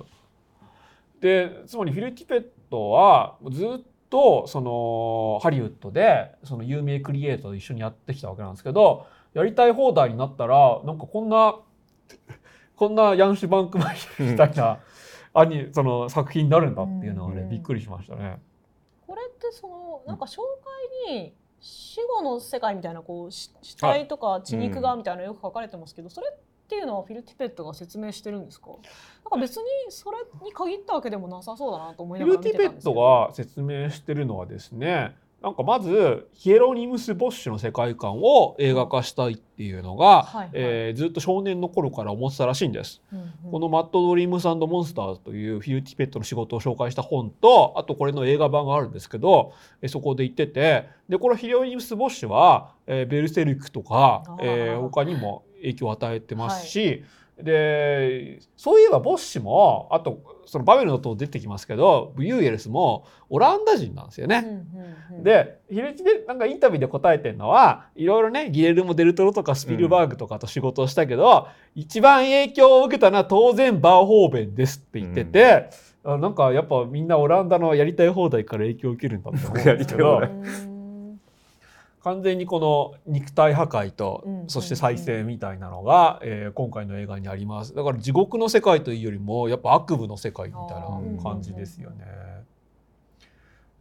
ね。そうなんですよ。でつまりフィル・ティペットはずっとそのハリウッドでその有名クリエイターと一緒にやってきたわけなんですけど、やりたい放題になったらなんかこんなこんなヤンシュ・バンクマイエルみたいな、うん、その作品になるんだっていうのはね、うん、びっくりしましたね。これってそのなんか紹介に死後の世界みたいなこう死体とか血肉がみたいなのよく書かれてますけど、うん、それっていうのはフィル・ティペットが説明してるんですか？なんか別にそれに限ったわけでもなさそうだなと思いながら見てたんですけど、フィル・ティペットが説明してるのはですね、なんかまずヒエロニムス・ボッシュの世界観を映画化したいっていうのが、はいはいえー、ずっと少年の頃から思ってたらしいんです、うんうん、このマッド・ドリームズ&モンスターズというフィル・ティペットの仕事を紹介した本と、あとこれの映画版があるんですけど、そこで言ってて、でこのヒエロニムス・ボッシュは、えー、ベルセルクとか、えー、他にも影響を与えてますし、はい、でそういえばボッシュもあとそのバベルの塔出てきますけど、ブユーエルスもオランダ人なんですよね、うんうんうん、でヒルチでなんかインタビューで答えてるのはいろいろねギレルモ・デルトロとかスピルバーグとかと仕事をしたけど、うん、一番影響を受けたのは当然バーホーベンですって言ってて、うん、なんかやっぱみんなオランダのやりたい放題から影響を受けるんだって思うんですけど完全にこの肉体破壊と、うん、そして再生みたいなのが、うんえー、今回の映画にあります。だから地獄の世界というよりもやっぱ悪夢の世界みたいな感じですよね。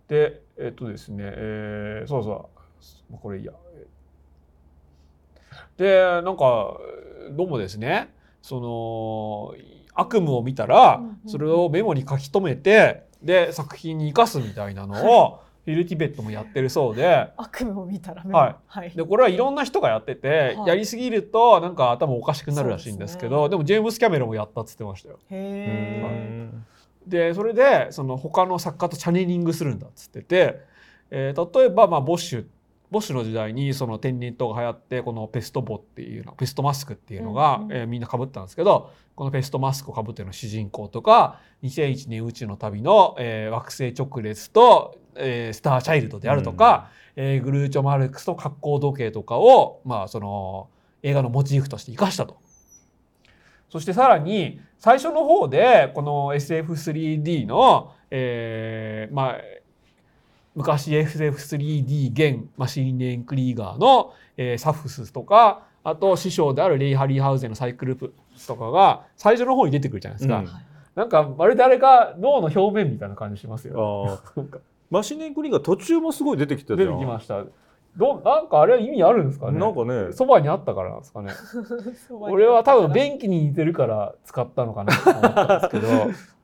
でえっとですね、えー、そうそうこれいいや。でなんかどうもですねその悪夢を見たらそれをメモに書き留めてで作品に生かすみたいなのをフィル・ティベットもやってるそうで悪夢を見たらメモ、はい、でこれはいろんな人がやってて、はい、やりすぎるとなんか頭おかしくなるらしいんですけど で,、ね、でもジェームス・キャメロンもやったっつってましたよ。へー、でそれでその他の作家とチャネリングするんだっつってて、えー、例えばまあボッシュボッシュの時代にその天然痘が流行ってこのペスト帽っていうのペストマスクっていうのがえみんな被ったんですけどこのペストマスクを被ってるの主人公とかにせんいちねん宇宙の旅のえ惑星直列とえスターチャイルドであるとかえグルーチョマルクスと格好時計とかをまあその映画のモチーフとして生かしたと。そしてさらに最初の方でこの エスエフスリーディー のえまあ昔 エスエフスリーディー 現マシンレーン・クリーガーの、えー、サフスとかあと師匠であるレイ・ハリーハウゼンのサイクルプスとかが最初の方に出てくるじゃないですか、うん、なんかまるであれが脳の表面みたいな感じしますよ。あマシンレーン・クリーガー途中もすごい出てきたじゃん。出てきました。どなんかあれは意味あるんですかね。なんかねそばにあったからなんですかね俺は多分便器に似てるから使ったのかなと思ったんですけど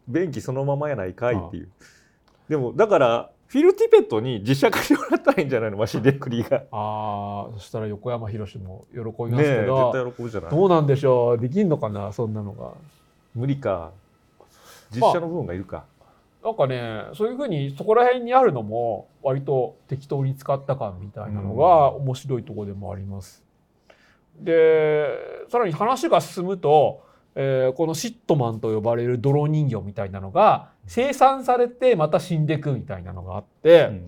便器そのままやないかいっていう。ああでもだからフィル・ティベットに実写化してもらったらいいんじゃないのマシンレーン・クリーガー。ああ、そしたら横山博史も喜びますけど、ね、絶対喜ぶじゃない。どうなんでしょう。できんのかなそんなのが。無理か。実写の部分がいるか。まあ、なんかね、そういうふうにそこら辺にあるのも割と適当に使った感みたいなのが面白いところでもあります。うん、で、さらに話が進むと。えー、このシットマンと呼ばれる泥人形みたいなのが生産されてまた死んでいくみたいなのがあって、うん、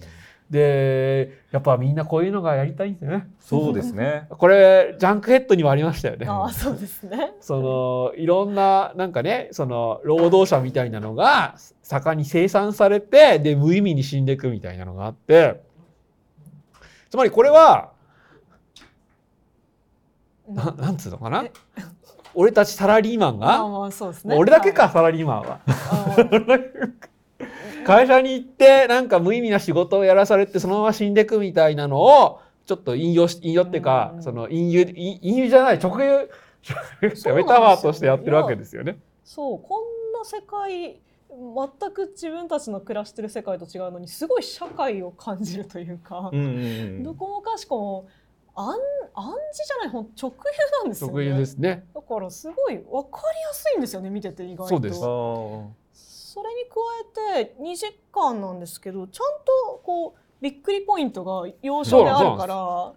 でやっぱみんなこういうのがやりたいんですよね。そうですねこれジャンクヘッドにもありましたよね。あそうですねそのいろんななんかねその労働者みたいなのが盛んに生産されてで無意味に死んでいくみたいなのがあってつまりこれは な, なんつうのかな俺たちサラリーマンが、まあそうですね、俺だけか、はい、サラリーマンは会社に行ってなんか無意味な仕事をやらされてそのまま死んでいくみたいなのをちょっと引用し引用っていうか、うん、その引用引用じゃない直輸メタファーとしてやってるわけですよね。そうこんな世界全く自分たちの暮らしてる世界と違うのにすごい社会を感じるというか、うんうんうん、どこもかしこも暗示じゃない直輸なんですよね。直輸ですね。だからすごい分かりやすいんですよね見てて。意外とそうです。それに加えてにじかんなんですけどちゃんとこうびっくりポイントが要所であるから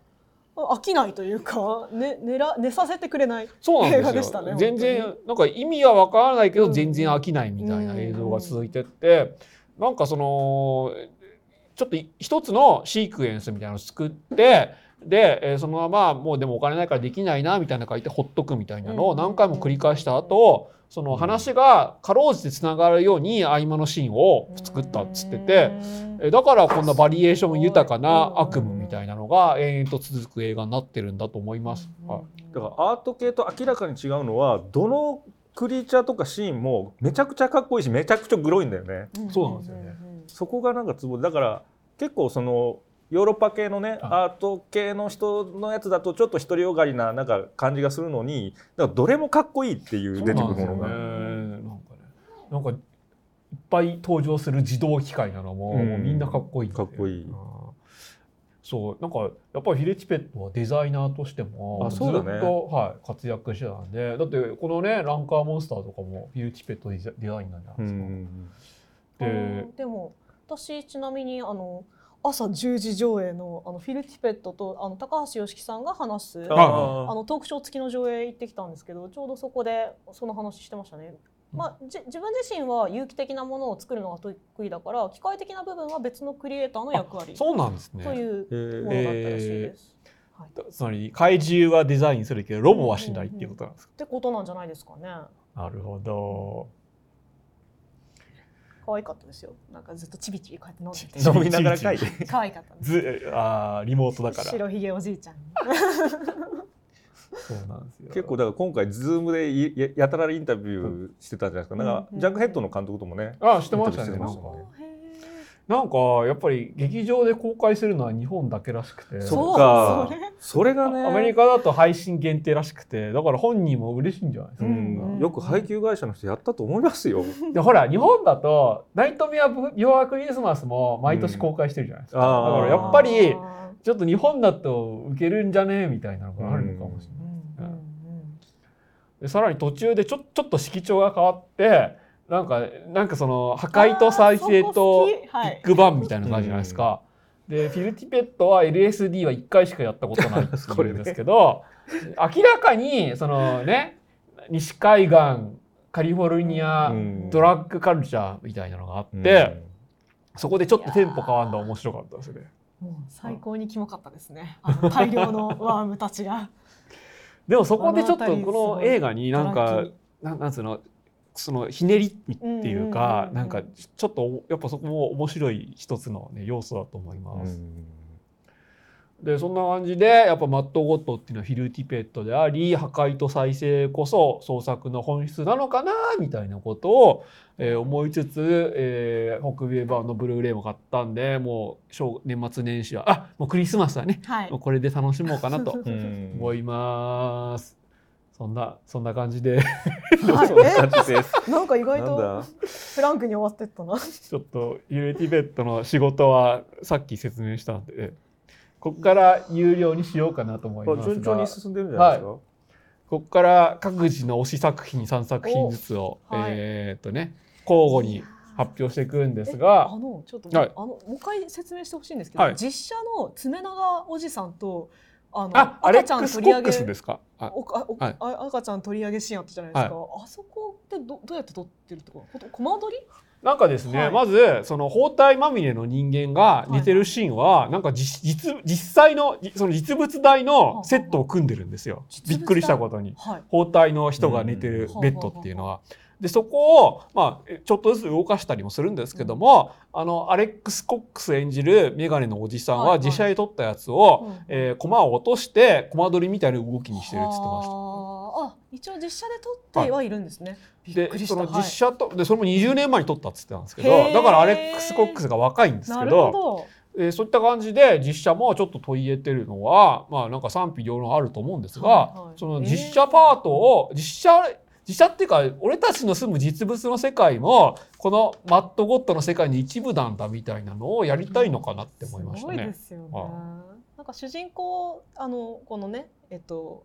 飽きないというか、ね、寝, ら寝させてくれない映画でしたね。全然なんか意味は分からないけど、うん、全然飽きないみたいな映像が続いてって、うん、なんかそのちょっと一つのシークエンスみたいなのを作ってでそのままもうでもお金ないからできないなみたいな書いてほっとくみたいなのを何回も繰り返した後その話がかろうじてつながるように合間のシーンを作ったっつっててだからこんなバリエーション豊かな悪夢みたいなのが延々と続く映画になってるんだと思います、はい、だからアート系と明らかに違うのはどのクリーチャーとかシーンもめちゃくちゃかっこいいしめちゃくちゃグロいんだよね。そうなんですよね。そこがなんかツボだから結構そのヨーロッパ系のね、はい、アート系の人のやつだとちょっと独りよがりななんか感じがするのにだからどれもかっこいいっていう出てくるものがなんかいっぱい登場する自動機械なのも、うん、もうみんなかっこいいってかっこいい、うん、そうなんかやっぱりフィル・ティベットはデザイナーとしてもずっと、はい、活躍してたんでだってこのねランカーモンスターとかもフィル・ティベットデザインなんじゃないですか、うん、で, あのでも私ちなみにあの朝じゅうじ上映 の, あのフィル・ティベットとあの高橋良樹さんが話すああのトークショー付きの上映行ってきたんですけどちょうどそこでその話してましたね、まあ、自分自身は有機的なものを作るのが得意だから機械的な部分は別のクリエイターの役割そうなんです、ね、というものだったらしいです、えーはい、つまり怪獣はデザインするけどロボはしないっていうことなんですか、うんうんうん、ってことなんじゃないですかね。なるほど。可愛かったですよ。なんかずっとチビチビこうやって飲んでて飲みながら書いて可愛かったずあリモートだから白ひげおじいちゃんそうなんですよ。結構だから今回 ズーム でやたらインタビューしてたじゃないですか、うん、なんかジャンクヘッドの監督ともね、うん、あしてましたね。なんかやっぱり劇場で公開するのは日本だけらしくて、そっか、それがね、アメリカだと配信限定らしくて、だから本人も嬉しいんじゃないですか。うんうん、よく配給会社の人やったと思いますよ。でほら日本だとナイトメアビフォークリスマスも毎年公開してるじゃないですか。うん、だからやっぱりちょっと日本だとウケるんじゃねえみたいなのがあるのかもしれない。うんうんうん、でさらに途中でちょ、ちょっと色調が変わって。なんか、なんかその破壊と再生とビッグバンみたいな感じじゃないですか、はい、でフィルティペットは エルエスディー はいっかいしかやったことないっていうんですけど明らかにそのね西海岸カリフォルニアドラッグカルチャーみたいなのがあってそこでちょっとテンポ変わるの面白かったですね。もう最高にキモかったですね、あの大量のワームたちがでもそこでちょっとこの映画になんかなんつうのそのひねりっていうか、なんかちょっとやっぱそこも面白い一つの、ね、要素だと思います。うん、でそんな感じでやっぱマット・ゴッドっていうのはフィルティペットであり破壊と再生こそ創作の本質なのかなみたいなことを、えー、思いつつ、えー、北米版のブルーレイも買ったんでもう年末年始はあもうクリスマスはね、はい、もうこれで楽しもうかなと思います。そんなそんな感じで、はい、なんか意外とフランクに終わってったな。ちょっとユーティベットの仕事はさっき説明したんで、ここから有料にしようかなと思いますが、順調に進んでるんじゃないですか。はい、ここから各自の推し作品さんさくひんずつを、はい、えー、っとね交互に発表していくんですが、あのちょっと、はい、あのもう一回説明してほしいんですけど、はい、実写の爪長おじさんとあのあ赤ちゃん取り上げですかあおあお、はい、赤ちゃん取り上げシーンあったじゃないですか、はい、あそこって ど, どうやって撮ってるとかコマ撮りなんかですね、はい、まずその包帯まみれの人間が似てるシーンは、はい、なんか 実, 実際 の, その実物大のセットを組んでるんですよ、はい、びっくりしたことに、はい、包帯の人が寝てるベッドっていうのは、はいはいでそこを、まあ、ちょっとずつ動かしたりもするんですけども、うん、あのアレックス・コックス演じるメガネのおじさんは自社で撮ったやつを、はいはいえー、コマを落としてコマ撮りみたいな動きにしてるって言ってました。あ一応実写で撮ってはいるんですね、はい、びっくりした。でその実写とでそれもにじゅうねんまえに撮ったって言ってたんですけどだからアレックス・コックスが若いんですけ ど, なるほど、えー、そういった感じで実写もちょっと取り入れてるのは、まあ、なんか賛否両論あると思うんですが、はいはい、その実写パートを実写実写っていうか俺たちの住む実物の世界もこのマット・ゴッドの世界の一部なんだみたいなのをやりたいのかなって思いましたね。すごいですよね。ああなんか主人公あのこのねえっと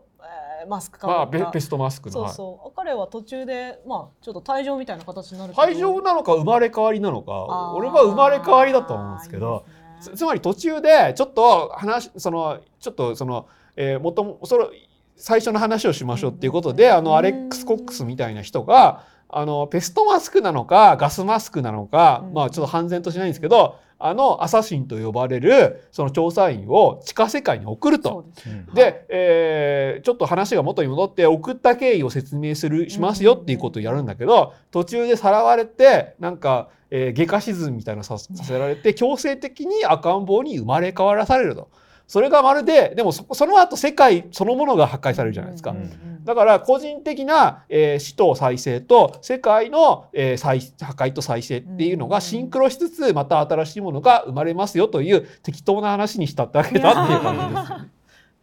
マスクかあベストマスクのそうそう、はい、彼は途中で、まあ、ちょっと退場みたいな形になる退場なのか生まれ変わりなのか俺は生まれ変わりだと思うんですけどいいです、ね、つ, つまり途中でちょっと話そのちょっとその、えー、もともそれ最初の話をしましょうっていうことで、あのアレックス・コックスみたいな人があのペストマスクなのかガスマスクなのか、まあちょっと判然としないんですけど、あのアサシンと呼ばれるその調査員を地下世界に送ると。で、はいでえー、ちょっと話が元に戻って送った経緯を説明するしますよっていうことをやるんだけど、途中でさらわれてなんか、えー、下下沈みみたいなさせられて強制的に赤ん坊に生まれ変わらされると。それがまるででも そ, その後世界そのものが破壊されるじゃないですか、うんうんうん、だから個人的な、えー、死と再生と世界の、えー、再破壊と再生っていうのがシンクロしつつまた新しいものが生まれますよという適当な話にしたってわけだっていう感じですよね。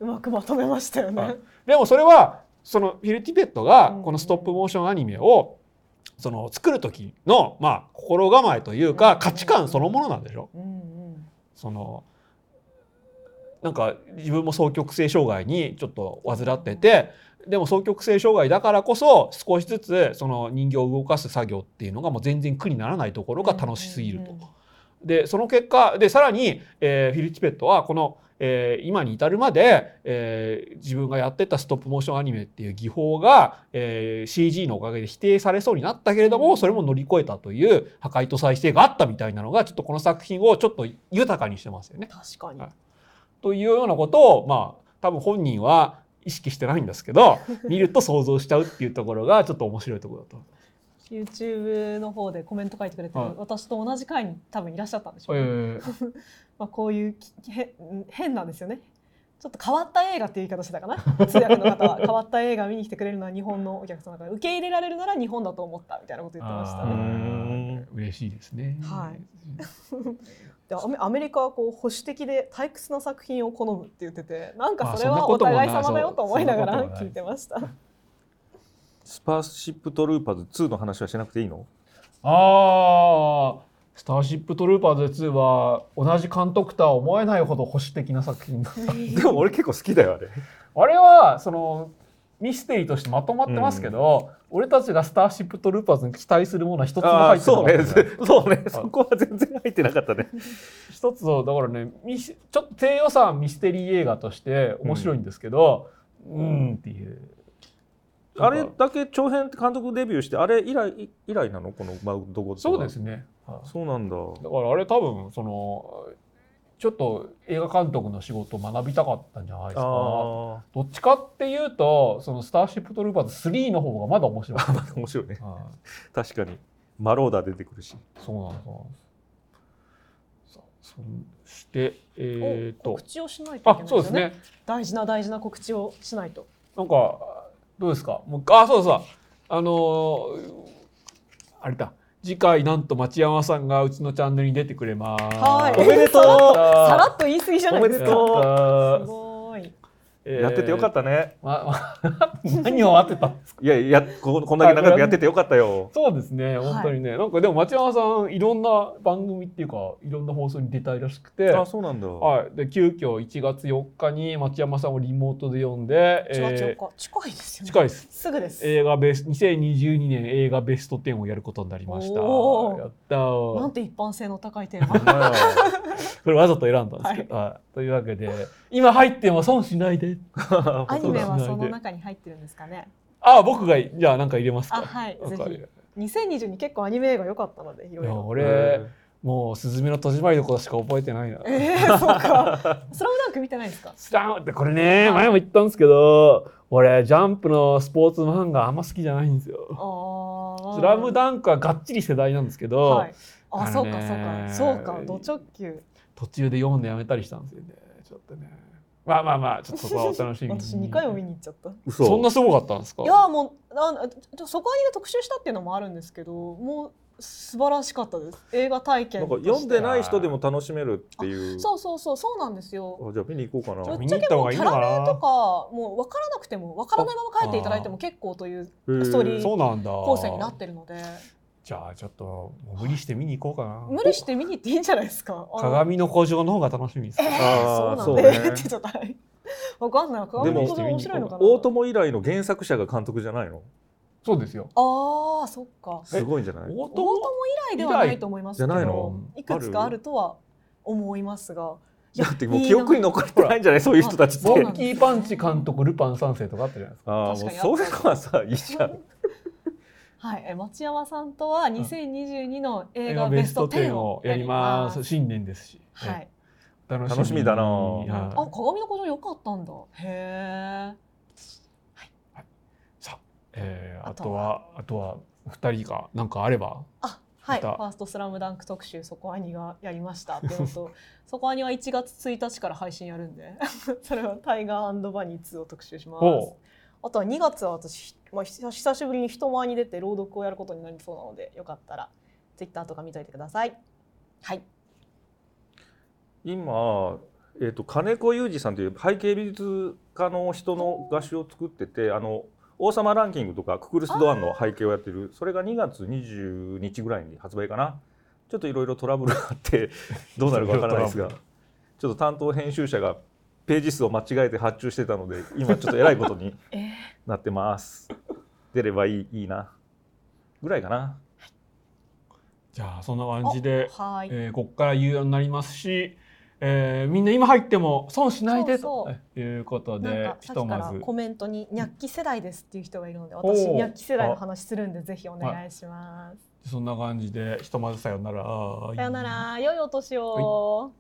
うまくまとめましたよね、はい、でもそれはそのフィルティペットがこのストップモーションアニメをその作る時の、まあ、心構えというか価値観そのものなんでしょ、うんうん、そのなんか自分も双極性障害にちょっと患ってて、でも双極性障害だからこそ少しずつその人形を動かす作業っていうのがもう全然苦にならないところが楽しすぎると。でその結果でさらに、えー、フィルティペットはこの、えー、今に至るまで、えー、自分がやってたストップモーションアニメっていう技法が、えー、シージー のおかげで否定されそうになったけれどもそれも乗り越えたという破壊と再生があったみたいなのがちょっとこの作品をちょっと豊かにしてますよね。確かに、はいというようなことを、まあ、多分本人は意識してないんですけど見ると想像しちゃうっていうところがちょっと面白いところだと YouTube の方でコメント書いてくれてる、はい、私と同じ回に多分いらっしゃったんでしょうね、えー、まあこういうへ変なんですよね。ちょっと変わった映画っていう言い方してたかな通訳の方は変わった映画見に来てくれるのは日本のお客様だから受け入れられるなら日本だと思ったみたいなこと言ってましたね。嬉しいですね、はい、でアメリカはこう保守的で退屈な作品を好むって言ってて、なんかそれはお互い様だよと思いながら聞いてました。スターシップトルーパーズツーの話はしなくていいの？あースターシップトルーパーズツーは同じ監督とは思えないほど保守的な作品だったでも俺結構好きだよあれ。あれはそのミステリーとしてまとまってますけど、うん、俺たちがスターシップトルーパーズに期待するものは一つも入ってなかった。そうね、そうね、そこは全然入ってなかったね一つをだからね、ちょっと低予算ミステリー映画として面白いんですけど、うん、うんっていうあれだけ長編監督デビューしてあれ以来、以来なのこのマウンドゴッド。そうですね。そうなんだ。だからあれ多分そのちょっと映画監督の仕事を学びたかったんじゃないですか。どっちかっていうとそのスターシップトルーパーズスリーの方がまだ面白い。まだ面白いね。確かにマローダー出てくるし。そうなんだ。そしてえっと告知をしないといけないですよね。あ、そうですね。大事な大事な告知をしないと。なんかどうですか。もうあそうそうあのあれだ。次回なんと町山さんがうちのチャンネルに出てくれます。はい、おめでとう。さらっと言い過ぎじゃないですか。すごい、えー。やっててよかったね。まま、何を待ってたんですか。いやいやこんだけ長くやっててよかったよ。そうですね本当にね、はい、なんかでも町山さんいろんな番組っていうかいろんな放送に出たいらしくて。あそうなんだ。はいで急遽いちがつよっかに町山さんをリモートで呼んで。いちがつよっか近いですよね。近いです。すぐです。映画ベスにせんにじゅうにねん映画ベストじゅうをやることになりました。やったー。なんて一般性の高いテーマ。これわざと選んだんですけど、はいはい、というわけで今入っても損しないで。アニメはその中に入ってるんですかね。ああ僕がじゃあ何か入れますか。あはいぜひ。にせんにじゅうに結構アニメ映画良かったのでいろいろ。俺もうすずめの戸締まりのことしか覚えてないな。えー、そうか。スラムダンク見てないですか。スラムダンクこれね前も言ったんですけど。俺ジャンプのスポーツ漫画あんま好きじゃないんですよ。あスラムダンクはがっちり世代なんですけど、はい、あ, あそうかそうかそうかド直球途中で読んでやめたりしたんですよね。ちょっとねまあまあまあちょっとそこはお楽しみに私にかいも見に行っちゃった。 そ, そんなすごかったんですか。いやもうあそこに、ね、特集したっていうのもあるんですけどもう素晴らしかったです。映画体験なんか読んでない人でも楽しめるっていう。そうそうそうそうなんですよ。あじゃあ見に行こうかな。ぶっちゃけもうキャラ名とかもう分からなくても分からないまま書いていただいても結構というストーリー構成になってるのでじゃあちょっと無理して見に行こうかな。無理して見に行っていいんじゃないですか。鏡の古城の方が楽しみです。えー、そうなんだ、ね、ってちょっとわかんない。鏡の古城面白いのかな。大友以来の原作者が監督じゃないの。そうですよ。ああそっかすごいんじゃない。大友以来ではないと思いますけどじゃないの。いくつかあるとは思いますがだってもう記憶に残ってないんじゃないそういう人たちって。モンキーパンチ監督ルパン三世とかあったじゃないですか。ああもうそういうのはさいいじゃんはい、町山さんとはにせんにじゅうにの映画ベストじゅうをやります。新年ですし、はい、楽しみ、楽しみだな、はい、あ、鏡の古城良かったんだ。へー、はいはい、さあ、えー、あとは、あとはふたりが何かあればあ、はい、ファーストスラムダンク特集そこアニがやりましたっていうのとそこアニはいちがつついたちから配信やるんでそれはタイガー&バニーツーを特集します。あとはにがつは私、まあ、久しぶりに人前に出て朗読をやることになりそうなのでよかったらツイッターとか見といてください。はい、今、えーと、金子裕二さんという背景美術家の人の画集を作っててあの王様ランキングとかククルス・ドアンの背景をやってる。それがにがつにじゅうににちぐらいに発売かな。ちょっといろいろトラブルがあってどうなるかわからないですがちょっと担当編集者がページ数を間違えて発注してたので今ちょっとえらいことになってます、えー、出ればいい、いいなぐらいかな。じゃあそんな感じで、えー、ここから有料になりますし、えー、みんな今入っても損しないでそうそうということでひとまずコメントにニャッキ世代ですっていう人がいるので私ニャッキ世代の話するんでぜひお願いします。そんな感じでひとまずさよなら。さよなら良いお年を、はい。